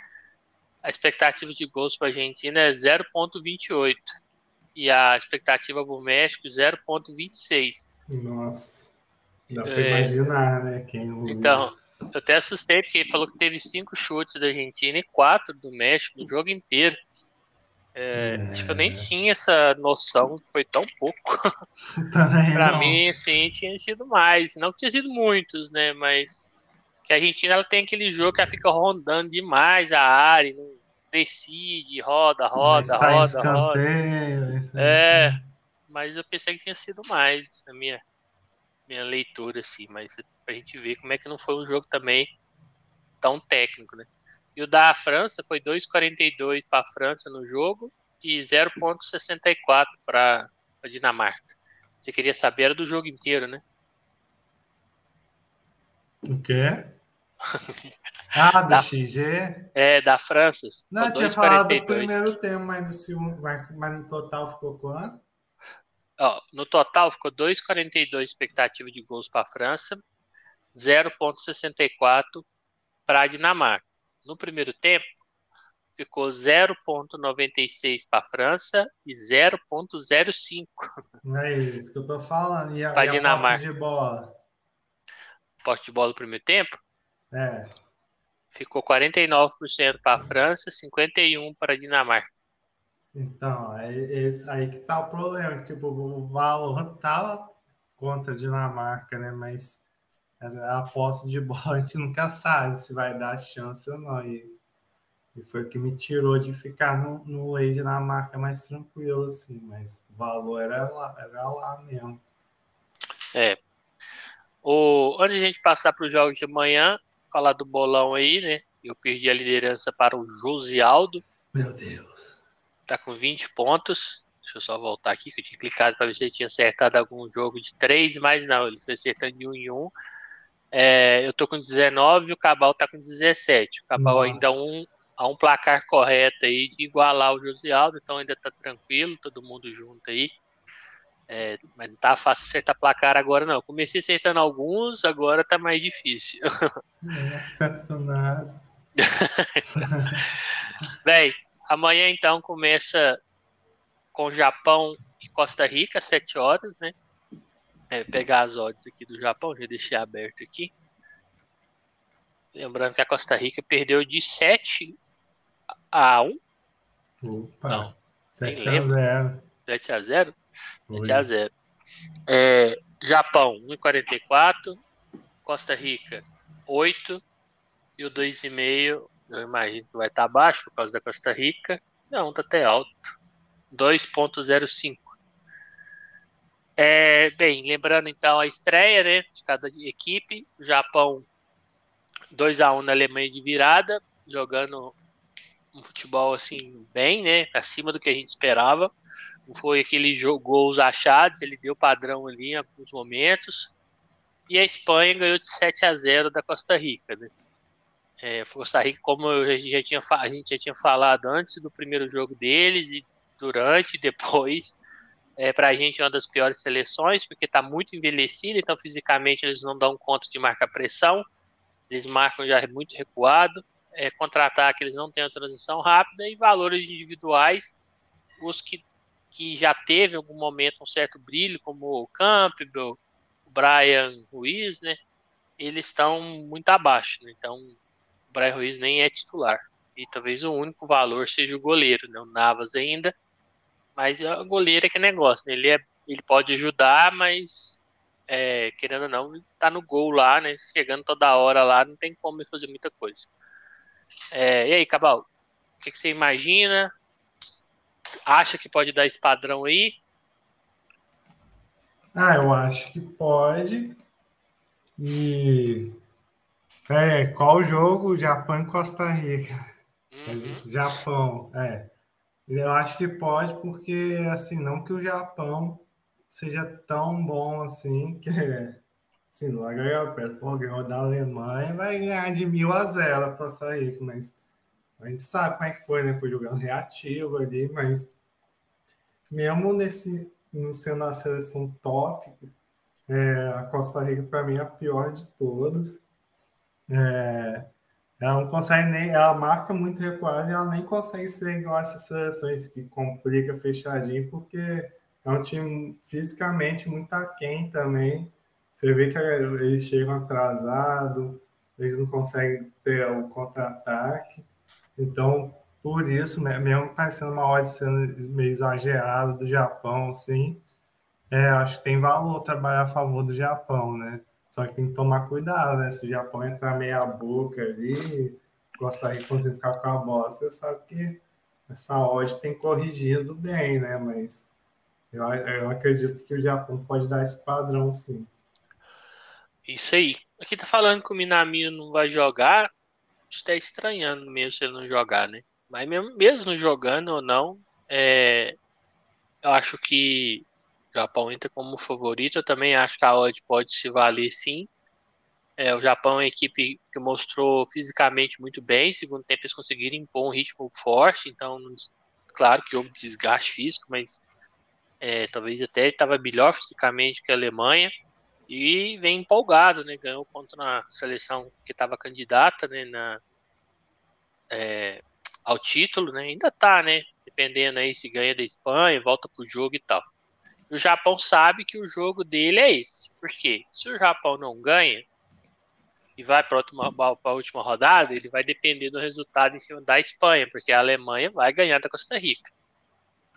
a expectativa de gols para a Argentina é zero vírgula vinte e oito. E a expectativa para o México, zero vírgula vinte e seis. Nossa, dá para é, imaginar, né? Quem então, eu até assustei, porque ele falou que teve cinco chutes da Argentina e quatro do México, o jogo inteiro. É, é... Acho que eu nem tinha essa noção, foi tão pouco. Para mim, assim, tinha sido mais. Não que tinha sido muitos, né? Mas que a Argentina ela tem aquele jogo que ela fica rondando demais a área, não decide, roda, roda, roda, roda. Escanteio, roda. É, mas eu pensei que tinha sido mais na minha, minha leitura, assim. Mas pra gente ver como é que não foi um jogo também tão técnico, né? E o da França foi dois vírgula quarenta e dois para a França no jogo e zero vírgula sessenta e quatro para a Dinamarca. Você queria saber, era do jogo inteiro, né? O quê? Ah, do da, X G? É, da França. Não, eu tinha falado do primeiro tempo, mas no, segundo, mas no total ficou quanto? Ó, no total ficou dois vírgula quarenta e dois expectativa de gols para a França, zero vírgula sessenta e quatro para a Dinamarca. No primeiro tempo, ficou zero vírgula noventa e seis para a França e zero vírgula zero cinco. É isso que eu tô falando. E a, e a posse de bola? Posse de bola no primeiro tempo? É. Ficou quarenta e nove por cento para a França, cinquenta e um por cento para a Dinamarca. Então, é, é, aí que tá o problema. Tipo, o valor tava contra a Dinamarca, né? Mas... a aposta de bola, a gente nunca sabe se vai dar chance ou não. E, e foi o que me tirou de ficar no, no lead na marca mais tranquilo, assim. Mas o valor era lá, era lá mesmo. É. O, antes de a gente passar para os jogos de amanhã, falar do bolão aí, né? Eu perdi a liderança para o Josialdo. Meu Deus. Tá com vinte pontos. Deixa eu só voltar aqui, que eu tinha clicado para ver se ele tinha acertado algum jogo de três, mas não, ele foi acertando de um em um. É, eu tô com dezenove e o Cabal tá com dezessete. O Cabal Nossa. ainda um, a um placar correto aí de igualar o Josialdo, então ainda tá tranquilo, todo mundo junto aí. É, mas não tá fácil acertar placar agora, não. Comecei acertando alguns, agora tá mais difícil. Não acerto nada. Bem, amanhã então começa com Japão e Costa Rica, às sete horas, né? É, pegar as odds aqui do Japão, já deixei aberto aqui. Lembrando que a Costa Rica perdeu de sete a um. Opa, não, sete a zero. sete a zero? sete a zero. É, Japão, um vírgula quarenta e quatro. Costa Rica, oito. E o dois vírgula cinco, eu imagino que vai estar abaixo por causa da Costa Rica. Não, tá até alto. dois vírgula zero cinco. É, bem, lembrando então a estreia, né, de cada equipe. O Japão dois a um na Alemanha de virada, jogando um futebol assim bem, né, acima do que a gente esperava. Não foi aquele jogo, gols achados, ele deu padrão ali em alguns momentos. E a Espanha ganhou de sete a zero da Costa Rica, né. É, Costa Rica, como eu já tinha, a gente já tinha falado antes do primeiro jogo deles, e durante e depois... É, para a gente é uma das piores seleções, porque está muito envelhecido, então fisicamente eles não dão conta de marcar pressão, eles marcam já muito recuado, é, contra-ataque eles não têm a transição rápida, e valores individuais, os que, que já teve em algum momento um certo brilho, como o Campbell, o Brian Ruiz, né, eles estão muito abaixo, né, então o Brian Ruiz nem é titular, e talvez o único valor seja o goleiro, né, o Navas ainda. Mas o goleiro é que negócio, né? Ele, é, ele pode ajudar, mas é, querendo ou não, tá no gol lá, né? Chegando toda hora lá, não tem como ele fazer muita coisa. É, e aí, Cabal, o que, que você imagina? Acha que pode dar esse padrão aí? Ah, eu acho que pode. E é, qual o jogo? Japão e Costa Rica. Uhum. Japão, é. Eu acho que pode, porque, assim, não que o Japão seja tão bom assim, que assim, lá ganhou, pô, ganhou da Alemanha, vai ganhar de mil a zero para Costa Rica, mas a gente sabe como é que foi, né? Foi jogando reativo ali, mas mesmo nesse, não sendo a seleção top, é, a Costa Rica, para mim, é a pior de todas. É, ela não consegue nem, ela marca muito recuada e ela nem consegue ser igual a essas seleções que complica fechadinho, porque é um time fisicamente muito aquém também. Você vê que eles chegam atrasados, eles não conseguem ter o contra-ataque. Então, por isso, mesmo parecendo uma odd meio exagerada do Japão, assim, é, acho que tem valor trabalhar a favor do Japão, né? Só que tem que tomar cuidado, né? Se o Japão entrar meia boca ali, Costa Rica conseguir ficar com a bola, você sabe que essa odd tem corrigido bem, né? Mas eu, eu acredito que o Japão pode dar esse padrão, sim. Isso aí. Aqui tá falando que o Minamino não vai jogar. A gente tá estranhando mesmo se ele não jogar, né? Mas mesmo, mesmo jogando ou não, é, eu acho que o Japão entra como favorito. Eu também acho que a odd pode se valer, sim. É, o Japão é uma equipe que mostrou fisicamente muito bem. Segundo tempo, eles conseguiram impor um ritmo forte. Então, claro que houve desgaste físico, mas é, talvez até ele estava melhor fisicamente que a Alemanha. E vem empolgado, né? Ganhou contra a seleção que estava candidata, né? Na, é, ao título, né? Ainda tá, né? Dependendo aí se ganha da Espanha, volta pro jogo e tal. E o Japão sabe que o jogo dele é esse. Por quê? Se o Japão não ganha e vai para a última rodada, ele vai depender do resultado em cima da Espanha, porque a Alemanha vai ganhar da Costa Rica.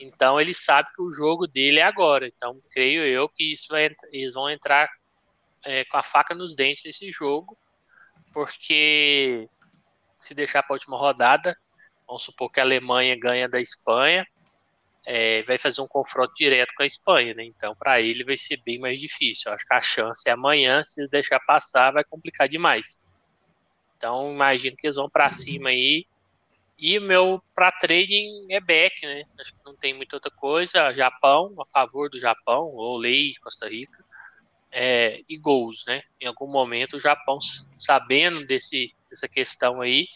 Então ele sabe que o jogo dele é agora. Então creio eu que isso vai, eles vão entrar É, com a faca nos dentes nesse jogo, porque se deixar para a última rodada, vamos supor que a Alemanha ganha da Espanha, é, vai fazer um confronto direto com a Espanha, né? Então para ele vai ser bem mais difícil. Eu acho que a chance é amanhã, se deixar passar vai complicar demais. Então imagino que eles vão para cima aí. E o meu para trading é back, né? Acho que não tem muita outra coisa. Japão, a favor do Japão, ou lei Costa Rica. É, e gols, né? Em algum momento o Japão, sabendo desse, dessa questão aí,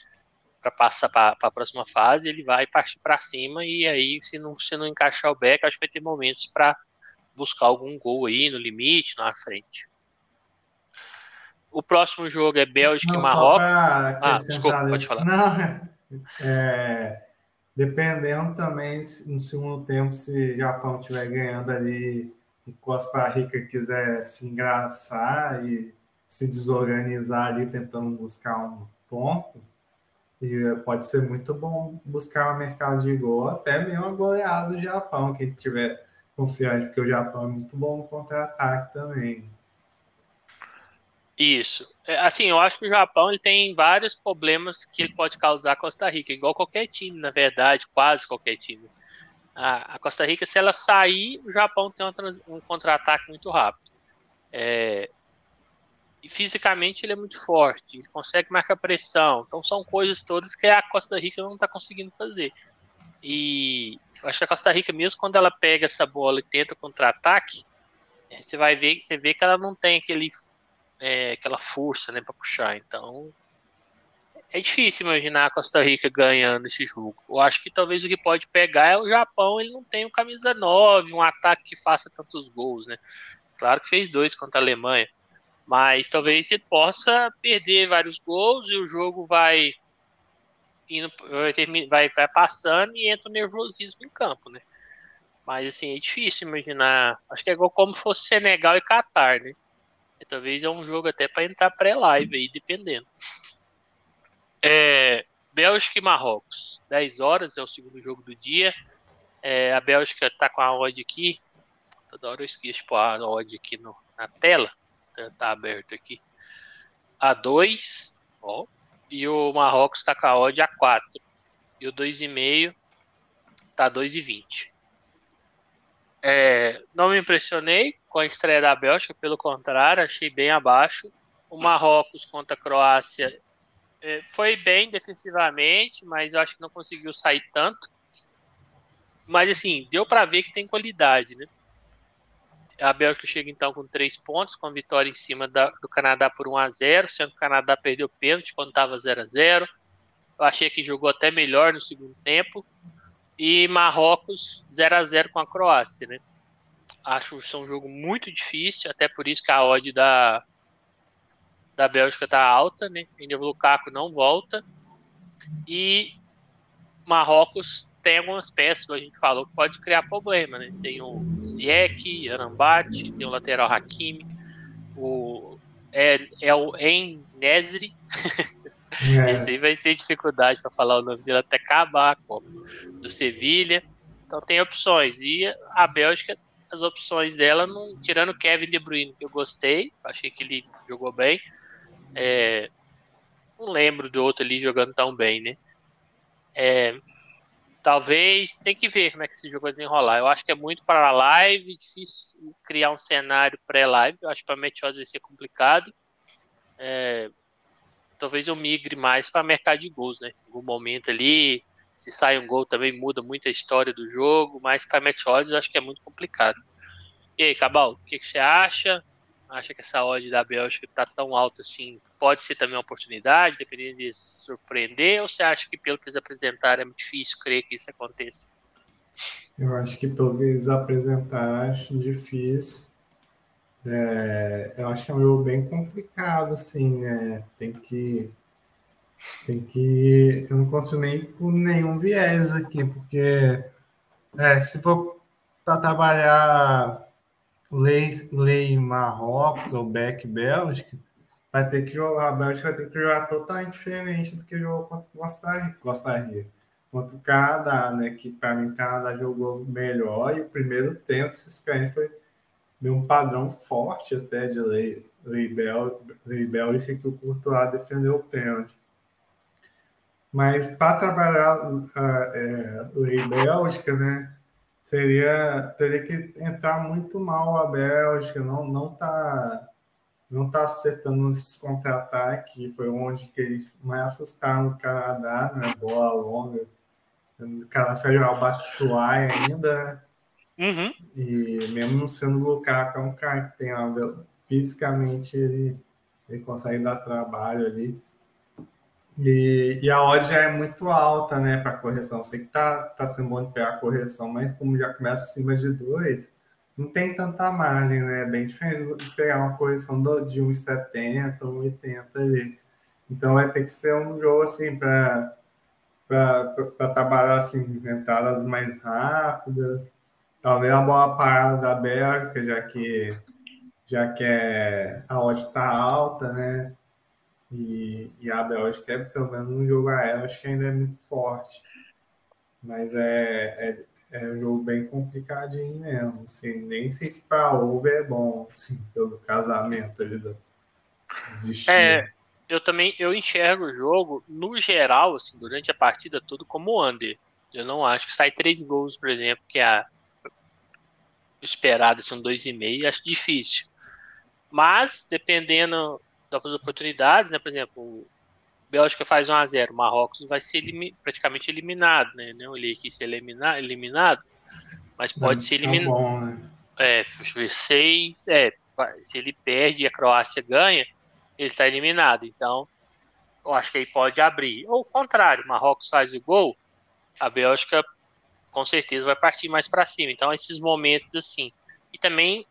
para passar para a próxima fase, ele vai partir para cima. E aí, se não, se não encaixar o back, acho que vai ter momentos para buscar algum gol aí no limite, na frente. O próximo jogo é Bélgica não, e Marrocos. Ah, desculpa, pode falar. Não, é, dependendo também, no segundo tempo, se o Japão estiver ganhando ali, e Costa Rica quiser se engraçar e se desorganizar ali tentando buscar um ponto, e pode ser muito bom buscar um mercado de gol, até mesmo a goleada do Japão, quem tiver confiante, porque o Japão é muito bom no contra-ataque também. Isso. Assim, eu acho que o Japão ele tem vários problemas que ele pode causar a Costa Rica, igual qualquer time, na verdade, quase qualquer time. A Costa Rica, se ela sair, o Japão tem um, trans, um contra-ataque muito rápido. É, e fisicamente ele é muito forte, ele consegue marcar pressão. Então são coisas todas que a Costa Rica não está conseguindo fazer. E eu acho que a Costa Rica, mesmo quando ela pega essa bola e tenta contra-ataque, você vai ver, você vê que ela não tem aquele, é, aquela força, né, para puxar. Então é difícil imaginar a Costa Rica ganhando esse jogo. Eu acho que talvez o que pode pegar é o Japão, ele não tem um camisa nove, um ataque que faça tantos gols, né? Claro que fez dois contra a Alemanha, mas talvez ele possa perder vários gols e o jogo vai indo, vai, vai passando e entra o nervosismo em campo, né? Mas assim, é difícil imaginar. Acho que é igual como fosse Senegal e Catar, né? E talvez é um jogo até para entrar pré-live aí, dependendo. É, Bélgica e Marrocos, dez horas, é o segundo jogo do dia. É, a Bélgica tá com a odd aqui, toda hora eu esqueço tipo, a odd aqui no, na tela, tá aberto aqui, a dois, ó, e o Marrocos tá com a odd a quatro, e o dois vírgula cinco tá dois vírgula vinte. É, não me impressionei com a estreia da Bélgica, pelo contrário, achei bem abaixo. O Marrocos contra a Croácia é, foi bem defensivamente, mas eu acho que não conseguiu sair tanto. Mas, assim, deu para ver que tem qualidade, né? A Bélgica chega, então, com três pontos, com vitória em cima da, do Canadá por um a zero, sendo que o Canadá perdeu pênalti quando estava zero a zero. Eu achei que jogou até melhor no segundo tempo. E Marrocos zero a zero com a Croácia, né? Acho que é um jogo muito difícil, até por isso que a odd da, da Bélgica está alta, né? O Lukaku não volta. E Marrocos tem algumas peças, como a gente falou, que pode criar problema, né? Tem o Ziyech, Arambati, tem o lateral Hakimi, o é, é o En-Nesyri. É. Esse aí vai ser dificuldade para falar o nome dele até acabar a Copa, do Sevilha. Então tem opções. E a Bélgica, as opções dela, não, tirando o Kevin De Bruyne, que eu gostei, achei que ele jogou bem. É, não lembro do outro ali jogando tão bem, né? É, talvez, tem que ver como é que esse jogo vai desenrolar. Eu acho que é muito para a live, difícil criar um cenário pré-live. Eu acho que para a Meteoros vai ser complicado. É, talvez eu migre mais para mercado de gols, né? Em algum momento ali, se sai um gol também muda muito a história do jogo, mas para Meteoros eu acho que é muito complicado. E aí, Cabal, o que, que você acha? Acha que essa odd da Bélgica está tão alta assim, pode ser também uma oportunidade, dependendo de surpreender, ou você acha que pelo que eles apresentaram é muito difícil crer que isso aconteça? Eu acho que pelo que eles apresentaram, acho difícil. É, eu acho que é um jogo bem complicado, assim, né? Tem que... Tem que... Eu não consigo nem com nenhum viés aqui, porque é, se for para trabalhar... Lei, lei Marrocos ou Beck Bélgica, vai ter que jogar. A Bélgica vai ter que jogar totalmente diferente do que jogou contra o Costa Rica, Costa Rica. Contra o Canadá, né? Que para mim o Canadá jogou melhor e o primeiro tempo, se os caras foi deu um padrão forte até de lei, lei, Bel, lei Bélgica que o Courtois defendeu o pênalti. Mas para trabalhar a é, lei Bélgica, né? Seria, teria que entrar muito mal a Bélgica, não, não tá, não tá acertando esses contra-ataques, foi onde que eles mais assustaram o Canadá, né? Bola longa, o Canadá vai jogar o Batshuayi ainda, uhum. E mesmo não sendo o Lukaku, é um cara que tem uma, fisicamente ele, ele consegue dar trabalho ali. E, e a odd já é muito alta, né, para correção. Eu sei que tá, tá sendo bom de pegar a correção, mas como já começa acima de dois, não tem tanta margem, né? É bem diferente de pegar uma correção do, de um setenta, um oitenta ali. Então vai ter que ser um jogo assim para trabalhar assim, entradas mais rápidas. Talvez a bola parada da Bélgica, já que, já que é, a odd está alta, né? E, e a Bélgica, é, pelo menos no jogo aéreo, acho que ainda é muito forte. Mas é, é, é um jogo bem complicadinho mesmo. Assim, nem sei se para over é bom, assim, pelo casamento ali do desistir. É, eu também eu enxergo o jogo, no geral, assim, durante a partida toda, como under. Eu não acho que sai três gols, por exemplo, que a esperada são dois e meio, acho difícil. Mas, dependendo... das oportunidades, né? Por exemplo, Bélgica faz um a zero, Marrocos vai ser elim... praticamente eliminado, né? Não olhei aqui se eliminar, eliminado, mas pode ser eliminado. Tá bom, né? É, seis, é, se ele perde e a Croácia ganha, ele está eliminado. Então, eu acho que aí pode abrir. Ou o contrário, Marrocos faz o gol, a Bélgica com certeza vai partir mais para cima. Então, esses momentos assim. E também,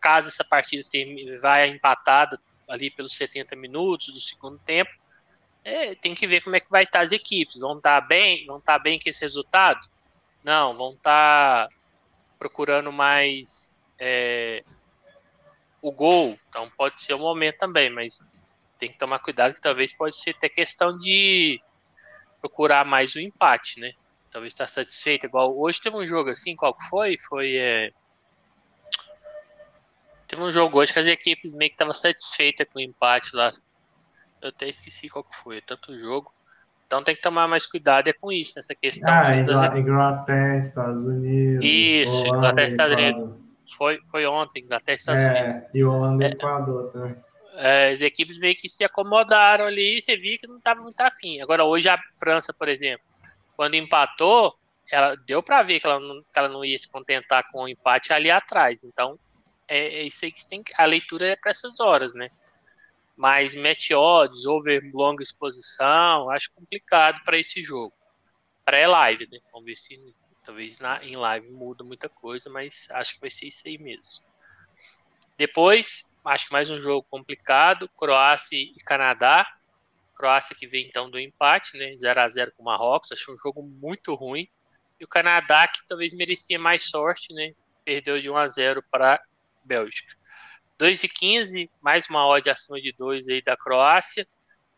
caso essa partida termine, vai empatada ali pelos setenta minutos do segundo tempo, é, tem que ver como é que vai estar as equipes, vão estar bem, vão estar bem com esse resultado? Não, vão estar procurando mais é, o gol, então pode ser um momento também, mas tem que tomar cuidado que talvez pode ser até questão de procurar mais o empate, né? Talvez estar satisfeito, igual hoje teve um jogo assim, qual que foi? Foi... É, teve um jogo hoje que as equipes meio que estavam satisfeitas com o empate lá. Eu até esqueci qual que foi, tanto jogo. Então tem que tomar mais cuidado é com isso, nessa questão. Ah, Inglaterra, Inglaterra, Estados Unidos. Isso, Holanda, Inglaterra, Estados Unidos. Foi, foi ontem, Inglaterra, Estados é, Unidos. E Holanda e é, Equador também. as equipes meio que se acomodaram ali e você via que não estava muito afim. Agora, hoje a França, por exemplo, quando empatou, ela deu para ver que ela, não, que ela não ia se contentar com o empate ali atrás. Então, é, é isso aí que tem que... A leitura é para essas horas, né? Mas match odds, over longa exposição, acho complicado para esse jogo. Pré-live, né? Vamos ver se talvez na, em live muda muita coisa, mas acho que vai ser isso aí mesmo. Depois, acho que mais um jogo complicado, Croácia e Canadá. Croácia que vem então do empate, né? zero a zero com o Marrocos, achei um jogo muito ruim. E o Canadá que talvez merecia mais sorte, né? Perdeu de um a zero para a Bélgica. dois e quinze, mais uma odd acima de dois aí da Croácia,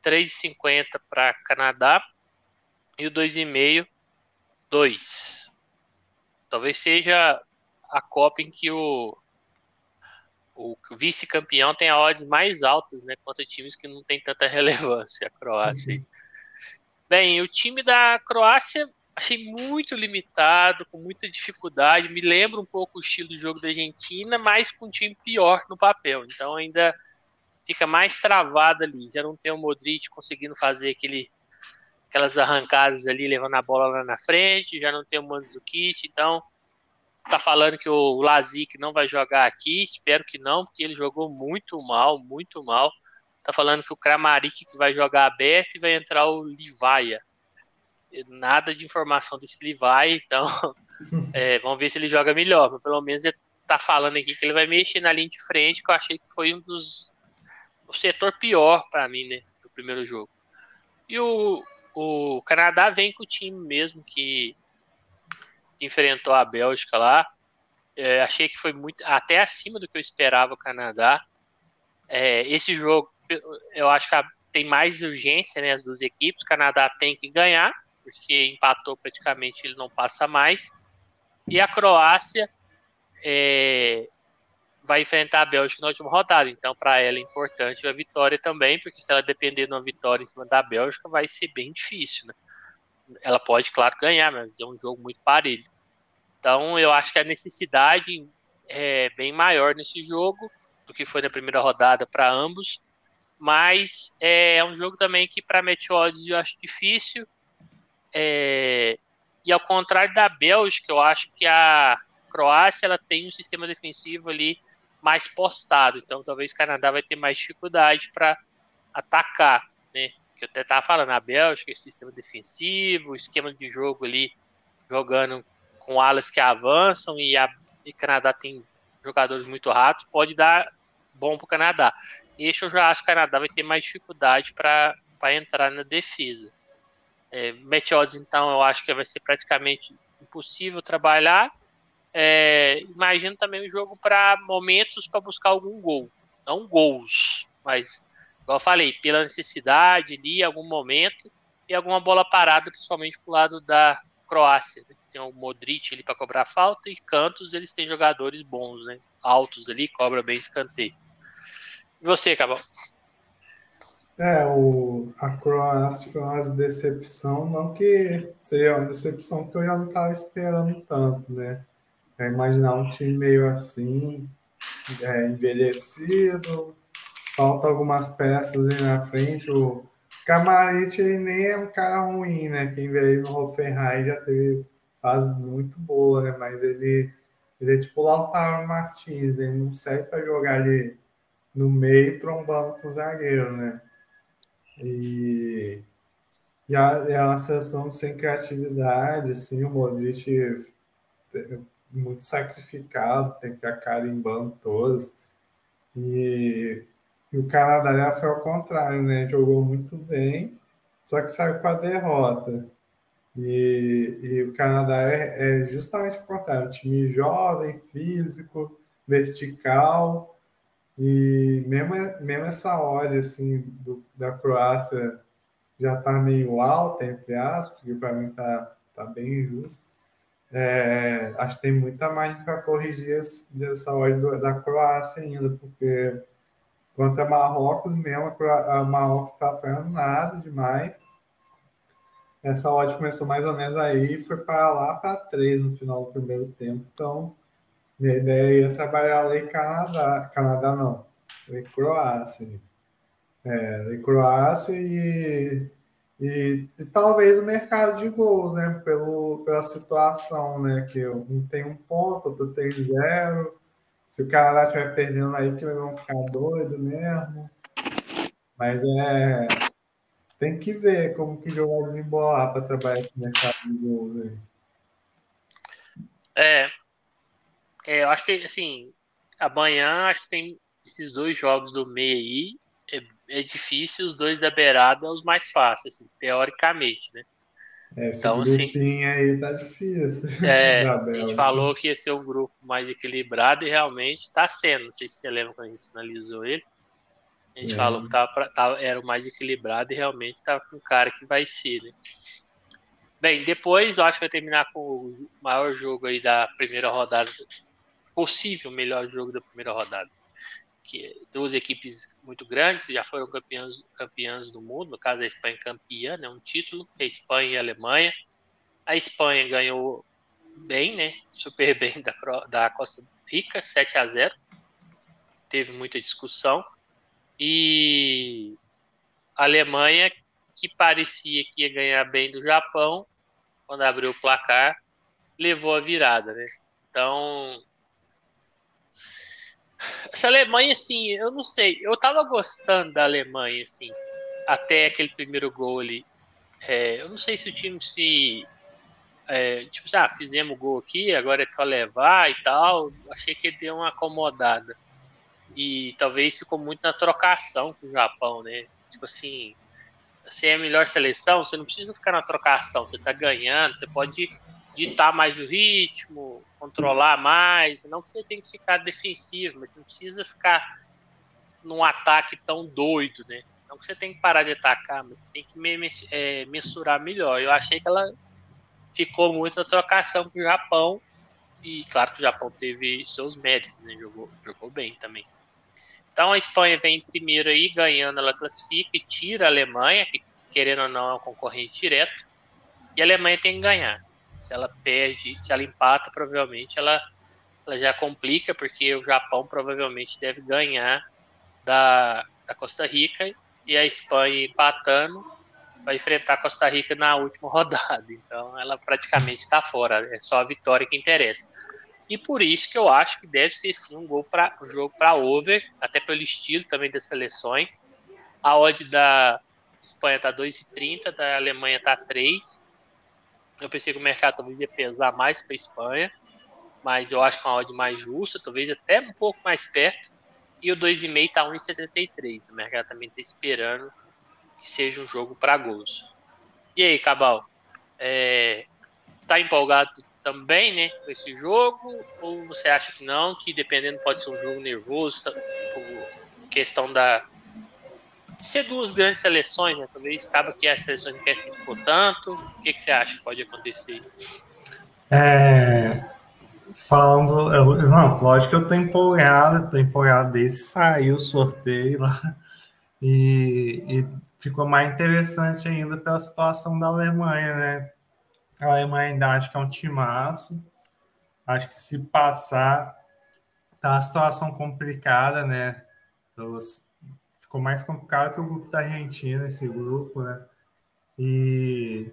três e cinquenta para Canadá e o dois e meio, dois. Talvez seja a Copa em que o, o vice-campeão tem odds mais altas, né, contra times que não tem tanta relevância, a Croácia. Uhum. Bem, o time da Croácia achei muito limitado, com muita dificuldade, me lembra um pouco o estilo do jogo da Argentina, mas com um time pior no papel, então ainda fica mais travado ali, já não tem o Modric conseguindo fazer aquele, aquelas arrancadas ali, levando a bola lá na frente, já não tem o Mandzukic, então tá falando que o Lazic não vai jogar aqui, espero que não, porque ele jogou muito mal, muito mal, tá falando que o Kramaric vai jogar aberto e vai entrar o Livaia. Nada de informação desse Livai, então é, vamos ver se ele joga melhor, mas pelo menos ele tá falando aqui que ele vai mexer na linha de frente, que eu achei que foi um dos o setor pior para mim, né, do primeiro jogo. E o, o Canadá vem com o time mesmo que enfrentou a Bélgica lá, é, achei que foi muito, até acima do que eu esperava o Canadá, é, esse jogo eu acho que a, tem mais urgência, né, as duas equipes, o Canadá tem que ganhar, porque empatou praticamente, ele não passa mais. E a Croácia é, vai enfrentar a Bélgica na última rodada. Então, para ela é importante a vitória também, porque se ela depender de uma vitória em cima da Bélgica, vai ser bem difícil, né? Ela pode, claro, ganhar, mas é um jogo muito parelho. Então, eu acho que a necessidade é bem maior nesse jogo do que foi na primeira rodada para ambos. Mas é, é um jogo também que, para match odds, eu acho difícil. É, e ao contrário da Bélgica, eu acho que a Croácia ela tem um sistema defensivo ali mais postado, então talvez o Canadá vai ter mais dificuldade para atacar, né? Que eu até estava falando, a Bélgica, sistema defensivo, esquema de jogo ali, jogando com alas que avançam e a e Canadá tem jogadores muito rápidos, pode dar bom para o Canadá. Este eu já acho que o Canadá vai ter mais dificuldade para entrar na defesa. É, match odds, então, eu acho que vai ser praticamente impossível trabalhar. É, imagino também um jogo para momentos para buscar algum gol. Não gols, mas, igual eu falei, pela necessidade ali, algum momento, e alguma bola parada, principalmente para o lado da Croácia. Né? Tem o Modric ali para cobrar falta, e cantos eles têm jogadores bons, né? Altos ali, cobra bem escanteio. E você, Cabal? É, o, a Croácia foi uma decepção, não que seja uma decepção, porque eu já não estava esperando tanto, né? Eu imaginar um time meio assim, é, envelhecido, falta algumas peças ali na frente. O Kramaric nem é um cara ruim, né? Quem veio no Hoffenheim já teve fase muito boa, né? Mas ele, ele é tipo o Lautaro Martins, ele não serve para jogar ali no meio trombando com o zagueiro, né? E, e a, é uma sessão sem criatividade, assim, o Modric é muito sacrificado, tem que ficar carimbando todos. E, e o Canadá já foi ao contrário, né? Jogou muito bem, só que saiu com a derrota. E, e o Canadá é, é justamente o contrário, um time jovem, físico, vertical. E mesmo, mesmo essa odd assim, do, da Croácia já tá meio alta, entre aspas, porque para mim tá, tá bem justo. É, acho que tem muita margem para corrigir esse, essa odd do, da Croácia ainda, porque contra Marrocos mesmo, a, Croácia, a Marrocos tá fazendo nada demais. Essa odd começou mais ou menos aí, foi para lá para três no final do primeiro tempo, então... Minha ideia é trabalhar a lei Canadá, Canadá não, lei Croácia, É, e Croácia e, e, e talvez o mercado de gols, né? Pelo, pela situação, né? Que um tem um ponto, outro tem zero. Se o Canadá estiver perdendo aí, que vão ficar doido mesmo. Mas é... Tem que ver como que o jogo vai desembolar para trabalhar esse mercado de gols aí. É, é, eu acho que, assim, amanhã acho que tem esses dois jogos do meio aí, é, é difícil, os dois da beirada são os mais fáceis, assim, teoricamente, né? É, esse então, grupinho assim, aí tá difícil. É, a gente falou que ia ser um grupo mais equilibrado e realmente tá sendo, não sei se você lembra quando a gente analisou ele, a gente é. falou que tava, tava, era o mais equilibrado e realmente tava com o cara que vai ser, né? Bem, depois eu acho que vai terminar com o maior jogo aí da primeira rodada, possível melhor jogo da primeira rodada, que é duas equipes muito grandes, já foram campeãs, campeãs do mundo, no caso a Espanha campeã, né, um título, a Espanha e a Alemanha. A Espanha ganhou bem, né, super bem da, da Costa Rica, sete a zero, teve muita discussão, e a Alemanha, que parecia que ia ganhar bem do Japão, quando abriu o placar, levou a virada, né? Então, essa Alemanha, assim, eu não sei, eu tava gostando da Alemanha, assim, até aquele primeiro gol ali. É, eu não sei se o time se... É, tipo, ah, fizemos o gol aqui, agora é só levar e tal. Achei que deu uma acomodada. E talvez ficou muito na trocação com o Japão, né? Tipo assim... Você é a melhor seleção, você não precisa ficar na trocação, você tá ganhando, você pode ditar mais o ritmo, controlar mais, não que você tenha que ficar defensivo, mas você não precisa ficar num ataque tão doido, né? Não que você tenha que parar de atacar, mas você tem que me, é, mensurar melhor. Eu achei que ela ficou muito na trocação com o Japão, e claro que o Japão teve seus méritos, né? Jogou, jogou bem também. Então a Espanha vem primeiro aí, ganhando, ela classifica e tira a Alemanha, que querendo ou não é um concorrente direto, e a Alemanha tem que ganhar. Se ela perde, se ela empata, provavelmente ela, ela já complica, porque o Japão provavelmente deve ganhar da, da Costa Rica, e a Espanha empatando vai enfrentar a Costa Rica na última rodada. Então ela praticamente está fora, é só a vitória que interessa. E por isso que eu acho que deve ser sim um, gol pra, um jogo para over, até pelo estilo também das seleções. A odd da Espanha está dois e trinta, da Alemanha está três. Eu pensei que o mercado talvez ia pesar mais para a Espanha, mas eu acho que é uma odd mais justa, talvez até um pouco mais perto. E o dois e meio está um e setenta e três. O mercado também está esperando que seja um jogo para gols. E aí, Cabal? É, tá empolgado também, né, com esse jogo, ou você acha que não, que dependendo pode ser um jogo nervoso, tá, por questão da ser duas grandes seleções, né, talvez acaba que as seleções não querem se expor tanto, o que, que você acha que pode acontecer? É, falando, eu, não, lógico que eu tô empolgado, tô empolgado desse, saiu o sorteio lá, e, e ficou mais interessante ainda pela situação da Alemanha, né. A Alemanha ainda acho que é um timaço. Acho que se passar, tá uma situação complicada, né? Ficou mais complicado que o grupo da Argentina, esse grupo, né? E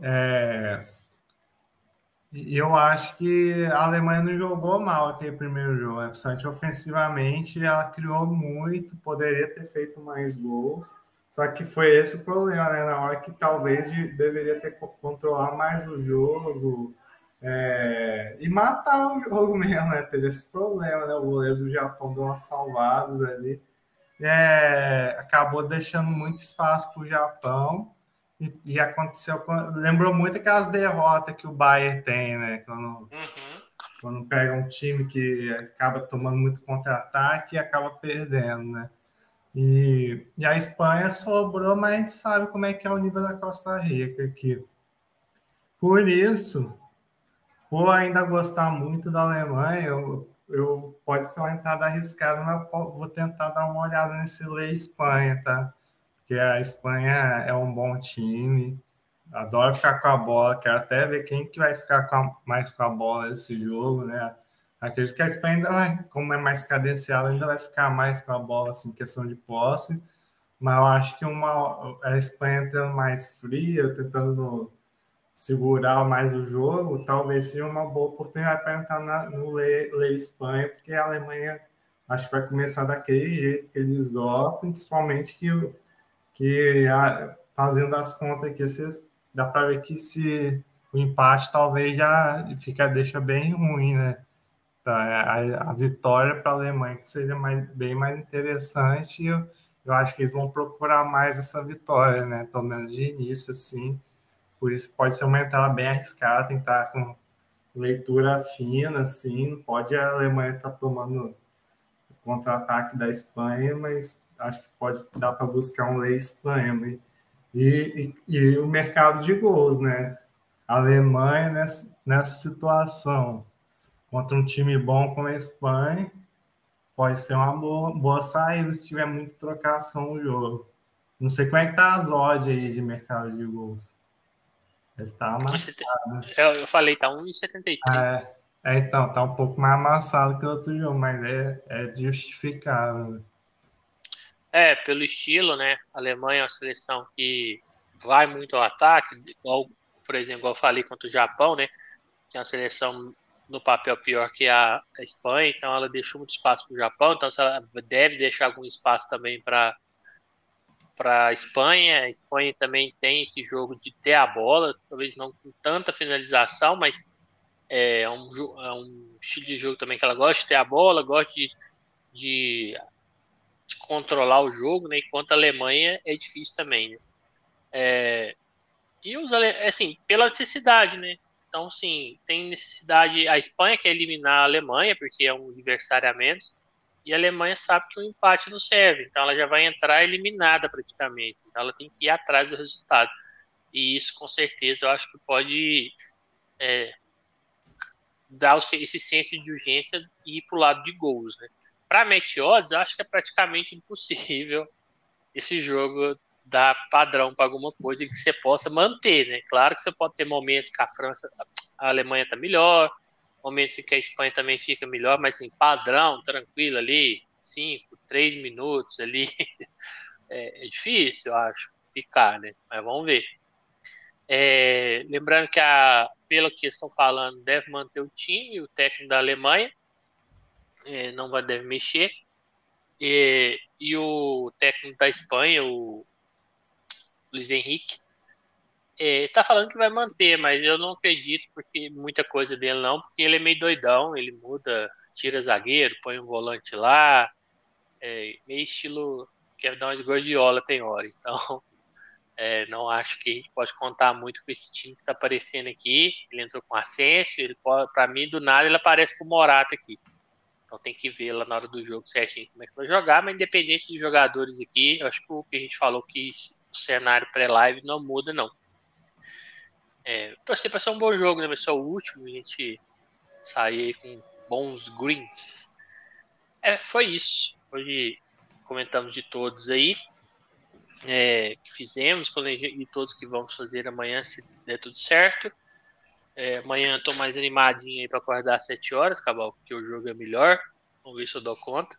é, eu acho que a Alemanha não jogou mal aquele primeiro jogo, né? Principalmente ofensivamente, ela criou muito, poderia ter feito mais gols. Só que foi esse o problema, né? Na hora que talvez de, deveria ter controlar mais o jogo é, e matar o jogo mesmo, né? Teve esse problema, né? O goleiro do Japão deu umas salvadas ali. É, acabou deixando muito espaço para o Japão e, e aconteceu... Lembrou muito aquelas derrotas que o Bayern tem, né? Quando, uhum. quando pega um time que acaba tomando muito contra-ataque e acaba perdendo, né? E, e a Espanha sobrou, mas a gente sabe como é que é o nível da Costa Rica aqui. Por isso, por ainda gostar muito da Alemanha, eu, eu, pode ser uma entrada arriscada, mas eu vou tentar dar uma olhada nesse Lei Espanha, tá? Porque a Espanha é um bom time, adoro ficar com a bola, quero até ver quem que vai ficar com a, mais com a bola nesse jogo, né? Acredito que a Espanha ainda vai, como é mais cadenciada, ainda vai ficar mais com a bola, assim, questão de posse. Mas eu acho que uma, a Espanha entrando mais fria, tentando segurar mais o jogo, talvez seja uma boa oportunidade para entrar na, no Lei, Lei Espanha, porque a Alemanha acho que vai começar daquele jeito que eles gostam, principalmente que, que a, fazendo as contas aqui, cês, dá para ver que se o empate talvez já fica, deixa bem ruim, né? Tá, a, a vitória para a Alemanha que seja mais, bem mais interessante, e eu, eu acho que eles vão procurar mais essa vitória, né? Pelo menos de início, assim. Por isso pode ser uma entrada bem arriscada, tem que estar com leitura fina, assim. Não pode a Alemanha estar tomando contra-ataque da Espanha, mas acho que pode dar para buscar um Lei Espanha. E, e, e o mercado de gols, né? A Alemanha nessa, nessa situação, contra um time bom como a Espanha, pode ser uma boa, boa saída se tiver muita trocação no jogo. Não sei como é que tá as odds aí de mercado de gols. Ele tá amassado. Eu falei, tá um vírgula setenta e três. É, é, então, tá um pouco mais amassado que o outro jogo, mas é, é justificável. É, pelo estilo, né? A Alemanha é uma seleção que vai muito ao ataque, igual, por exemplo, igual eu falei contra o Japão, né? Que é uma seleção no papel pior que a Espanha, então ela deixou muito espaço para o Japão, então ela deve deixar algum espaço também para para a Espanha. A Espanha também tem esse jogo de ter a bola, talvez não com tanta finalização, mas é um, é um estilo de jogo também que ela gosta de ter a bola, gosta de, de, de controlar o jogo, né? Enquanto a Alemanha é difícil também, né? É, e os assim, pela necessidade, né? Então, sim, tem necessidade. A Espanha quer eliminar a Alemanha, porque é um adversário a menos, e a Alemanha sabe que o empate não serve, então ela já vai entrar eliminada praticamente, então ela tem que ir atrás do resultado. E isso, com certeza, eu acho que pode é, dar esse senso de urgência e ir para o lado de gols, né? Para Meteodes, eu acho que é praticamente impossível esse jogo dar padrão para alguma coisa que você possa manter, né? Claro que você pode ter momentos que a França, a Alemanha tá melhor, momentos em que a Espanha também fica melhor, mas assim, padrão, tranquilo ali, cinco, três minutos ali, é, é difícil, eu acho, ficar, né? Mas vamos ver. É, lembrando que, a, pelo que estão falando, deve manter o time, o técnico da Alemanha, é, não vai, deve mexer, é, e o técnico da Espanha, o Luiz Henrique, é, tá falando que vai manter, mas eu não acredito porque muita coisa dele não, porque ele é meio doidão, ele muda, tira zagueiro, põe um volante lá, é, meio estilo quer dar uma de Guardiola tem hora, então é, não acho que a gente pode contar muito com esse time que tá aparecendo aqui. Ele entrou com Asensio, ele pode, pra mim do nada ele aparece com o Morata aqui, então tem que ver lá na hora do jogo certinho como é que vai jogar, mas independente dos jogadores aqui, eu acho que o que a gente falou que o cenário pré-live não muda, não. É, torcer para ser um bom jogo, né? Mas só o último, a gente sair com bons greens. É, foi isso. Hoje comentamos de todos aí é, que fizemos, e todos que vamos fazer amanhã, se der tudo certo. É, amanhã estou mais animadinho aí para acordar às sete horas, Cabal, porque o jogo é melhor. Vamos ver se eu dou conta.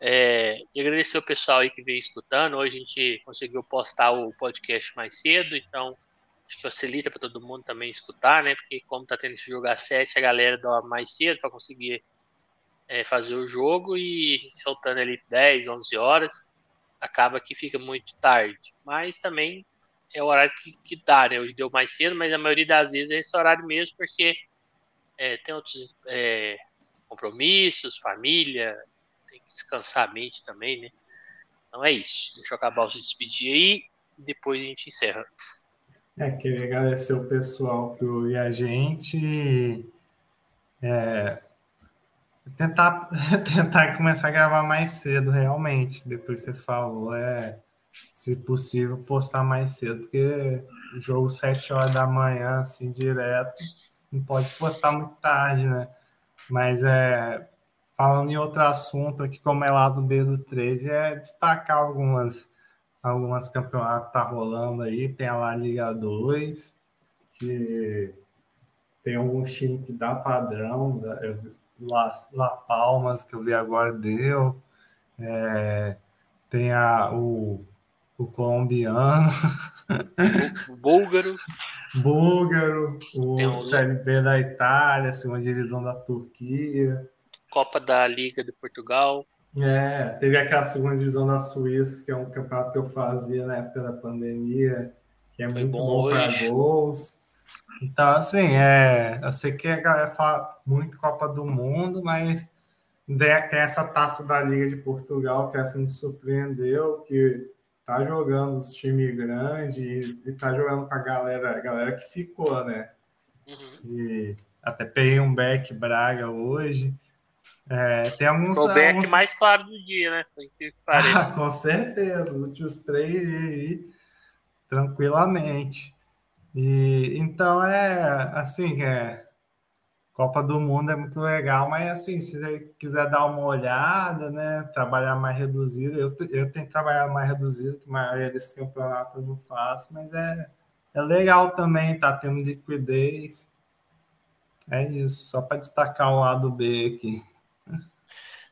É, e agradecer o pessoal aí que veio escutando. Hoje a gente conseguiu postar o podcast mais cedo, então acho que facilita para todo mundo também escutar, né? Porque como tá tendo esse jogo às sete, a galera dá mais cedo para conseguir é, fazer o jogo, e soltando ali dez, onze horas acaba que fica muito tarde, mas também é o horário que, que dá, né? Hoje deu mais cedo, mas a maioria das vezes é esse horário mesmo, porque é, tem outros é, compromissos, família, descansar a mente também, né? Então é isso. Deixa eu acabar, se despedir aí e depois a gente encerra. É, queria agradecer o pessoal que ouve a gente, é, tentar, tentar começar a gravar mais cedo, realmente. Depois você falou, é, se possível, postar mais cedo, porque jogo sete horas da manhã, assim, direto, não pode postar muito tarde, né? Mas é... Falando em outro assunto aqui, como é lá do B do trade, é destacar algumas, algumas campeonatos que tá rolando aí. Tem a lá Liga dois, que Tem alguns times que dá padrão, eu, La, La Palmas, que eu vi agora, deu. É, tem a, o, o colombiano. O búlgaro. Búlgaro, o um... Série B da Itália, segunda divisão da Turquia. Copa da Liga de Portugal. É, teve aquela segunda divisão da Suíça, que é um campeonato que eu fazia na época da pandemia, que é foi muito bom, bom para gols. Então, assim, é, eu sei que a galera fala muito Copa do Mundo, mas tem essa taça da Liga de Portugal, que essa me surpreendeu, que tá jogando os times grandes e tá jogando com a galera, a galera que ficou, né? Uhum. E até peguei um Beck Braga hoje. É, tem alguns, o Beck alguns... mais claro do dia, né? Que ah, com certeza, os últimos três e tranquilamente. E, então é assim, é, Copa do Mundo é muito legal, mas assim, se você quiser dar uma olhada, né, trabalhar mais reduzido, eu, eu tenho que trabalhar mais reduzido, que a maioria desse campeonato eu não faço, mas é, é legal também, tá tendo liquidez. É isso, só para destacar o lado B aqui.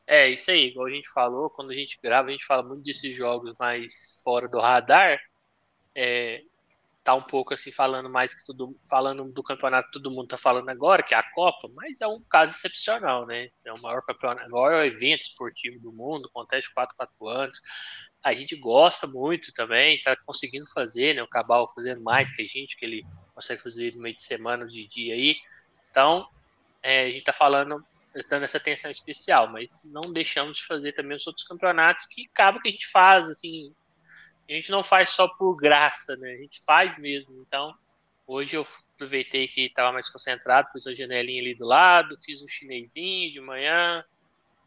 É, isso aí, igual a gente falou, quando a gente grava, a gente fala muito desses jogos mais fora do radar, é, tá um pouco assim, falando mais que tudo, falando do campeonato que todo mundo tá falando agora, que é a Copa, mas é um caso excepcional, né? É o maior campeonato, o maior evento esportivo do mundo, acontece quatro, quatro anos, a gente gosta muito também, tá conseguindo fazer, né? O Cabal fazendo mais que a gente, que ele consegue fazer no meio de semana, de dia aí, então, é, a gente tá falando... dando essa atenção especial, mas não deixamos de fazer também os outros campeonatos que acaba que a gente faz, assim, a gente não faz só por graça, né, a gente faz mesmo. Então, hoje eu aproveitei que estava mais concentrado, pus a janelinha ali do lado, fiz um chinesinho de manhã,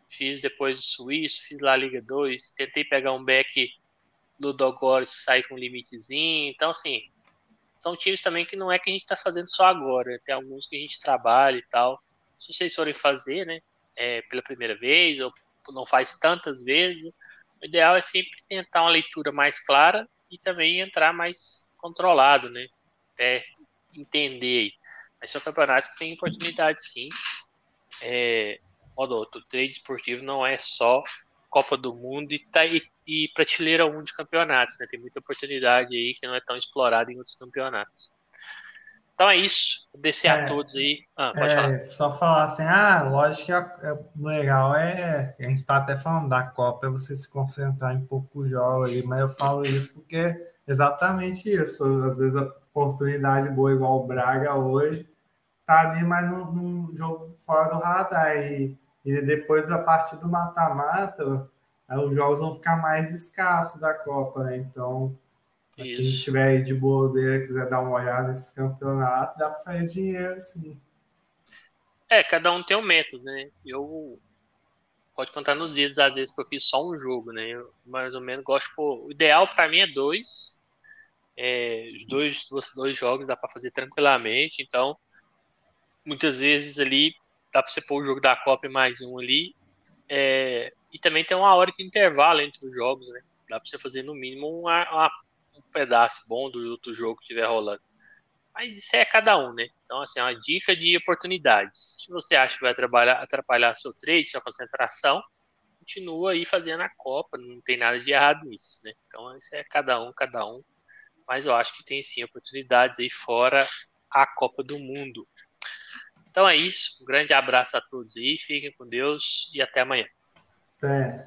fiz depois o suíço, fiz lá a Liga dois, tentei pegar um back do Dogores, sair com um limitezinho, então, assim, são times também que não é que a gente está fazendo só agora, tem alguns que a gente trabalha e tal. Se vocês forem fazer, né, é, pela primeira vez, ou não faz tantas vezes, o ideal é sempre tentar uma leitura mais clara e também entrar mais controlado, né, até entender. Mas são campeonatos que tem oportunidade, sim. É, Rodolfo, o trade esportivo não é só Copa do Mundo e, tá, e, e prateleira um de campeonatos, né, tem muita oportunidade aí que não é tão explorada em outros campeonatos. Então é isso, descer é, a todos aí. Ah, pode é, falar. Só falar assim, ah, lógico que é, legal é, a gente tá até falando da Copa, é você se concentrar em poucos jogos ali, mas eu falo isso porque é exatamente isso, às vezes a oportunidade boa igual o Braga hoje, tá ali, mas num, num jogo fora do radar, e, e depois a partir do mata-mata, os jogos vão ficar mais escassos da Copa, né, então... Quem estiver aí de bobeira, quiser dar uma olhada nesse campeonato, dá para fazer dinheiro, sim. É, cada um tem um método, né? Eu pode contar nos dedos, às vezes, que eu fiz só um jogo, né? Eu, mais ou menos, gosto... Pô, o ideal para mim é dois. É, os dois, dois, dois jogos dá para fazer tranquilamente, então muitas vezes ali dá para você pôr o jogo da Copa e mais um ali. É, e também tem uma hora de intervalo entre os jogos, né? Dá para você fazer, no mínimo, uma... uma um pedaço bom do outro jogo que estiver rolando. Mas isso é cada um, né? Então, assim, é uma dica de oportunidades. Se você acha que vai atrapalhar, atrapalhar seu trade, sua concentração, continua aí fazendo a Copa, não tem nada de errado nisso, né? Então, isso é cada um, cada um. Mas eu acho que tem, sim, oportunidades aí fora a Copa do Mundo. Então, é isso. Um grande abraço a todos aí. Fiquem com Deus e até amanhã. É.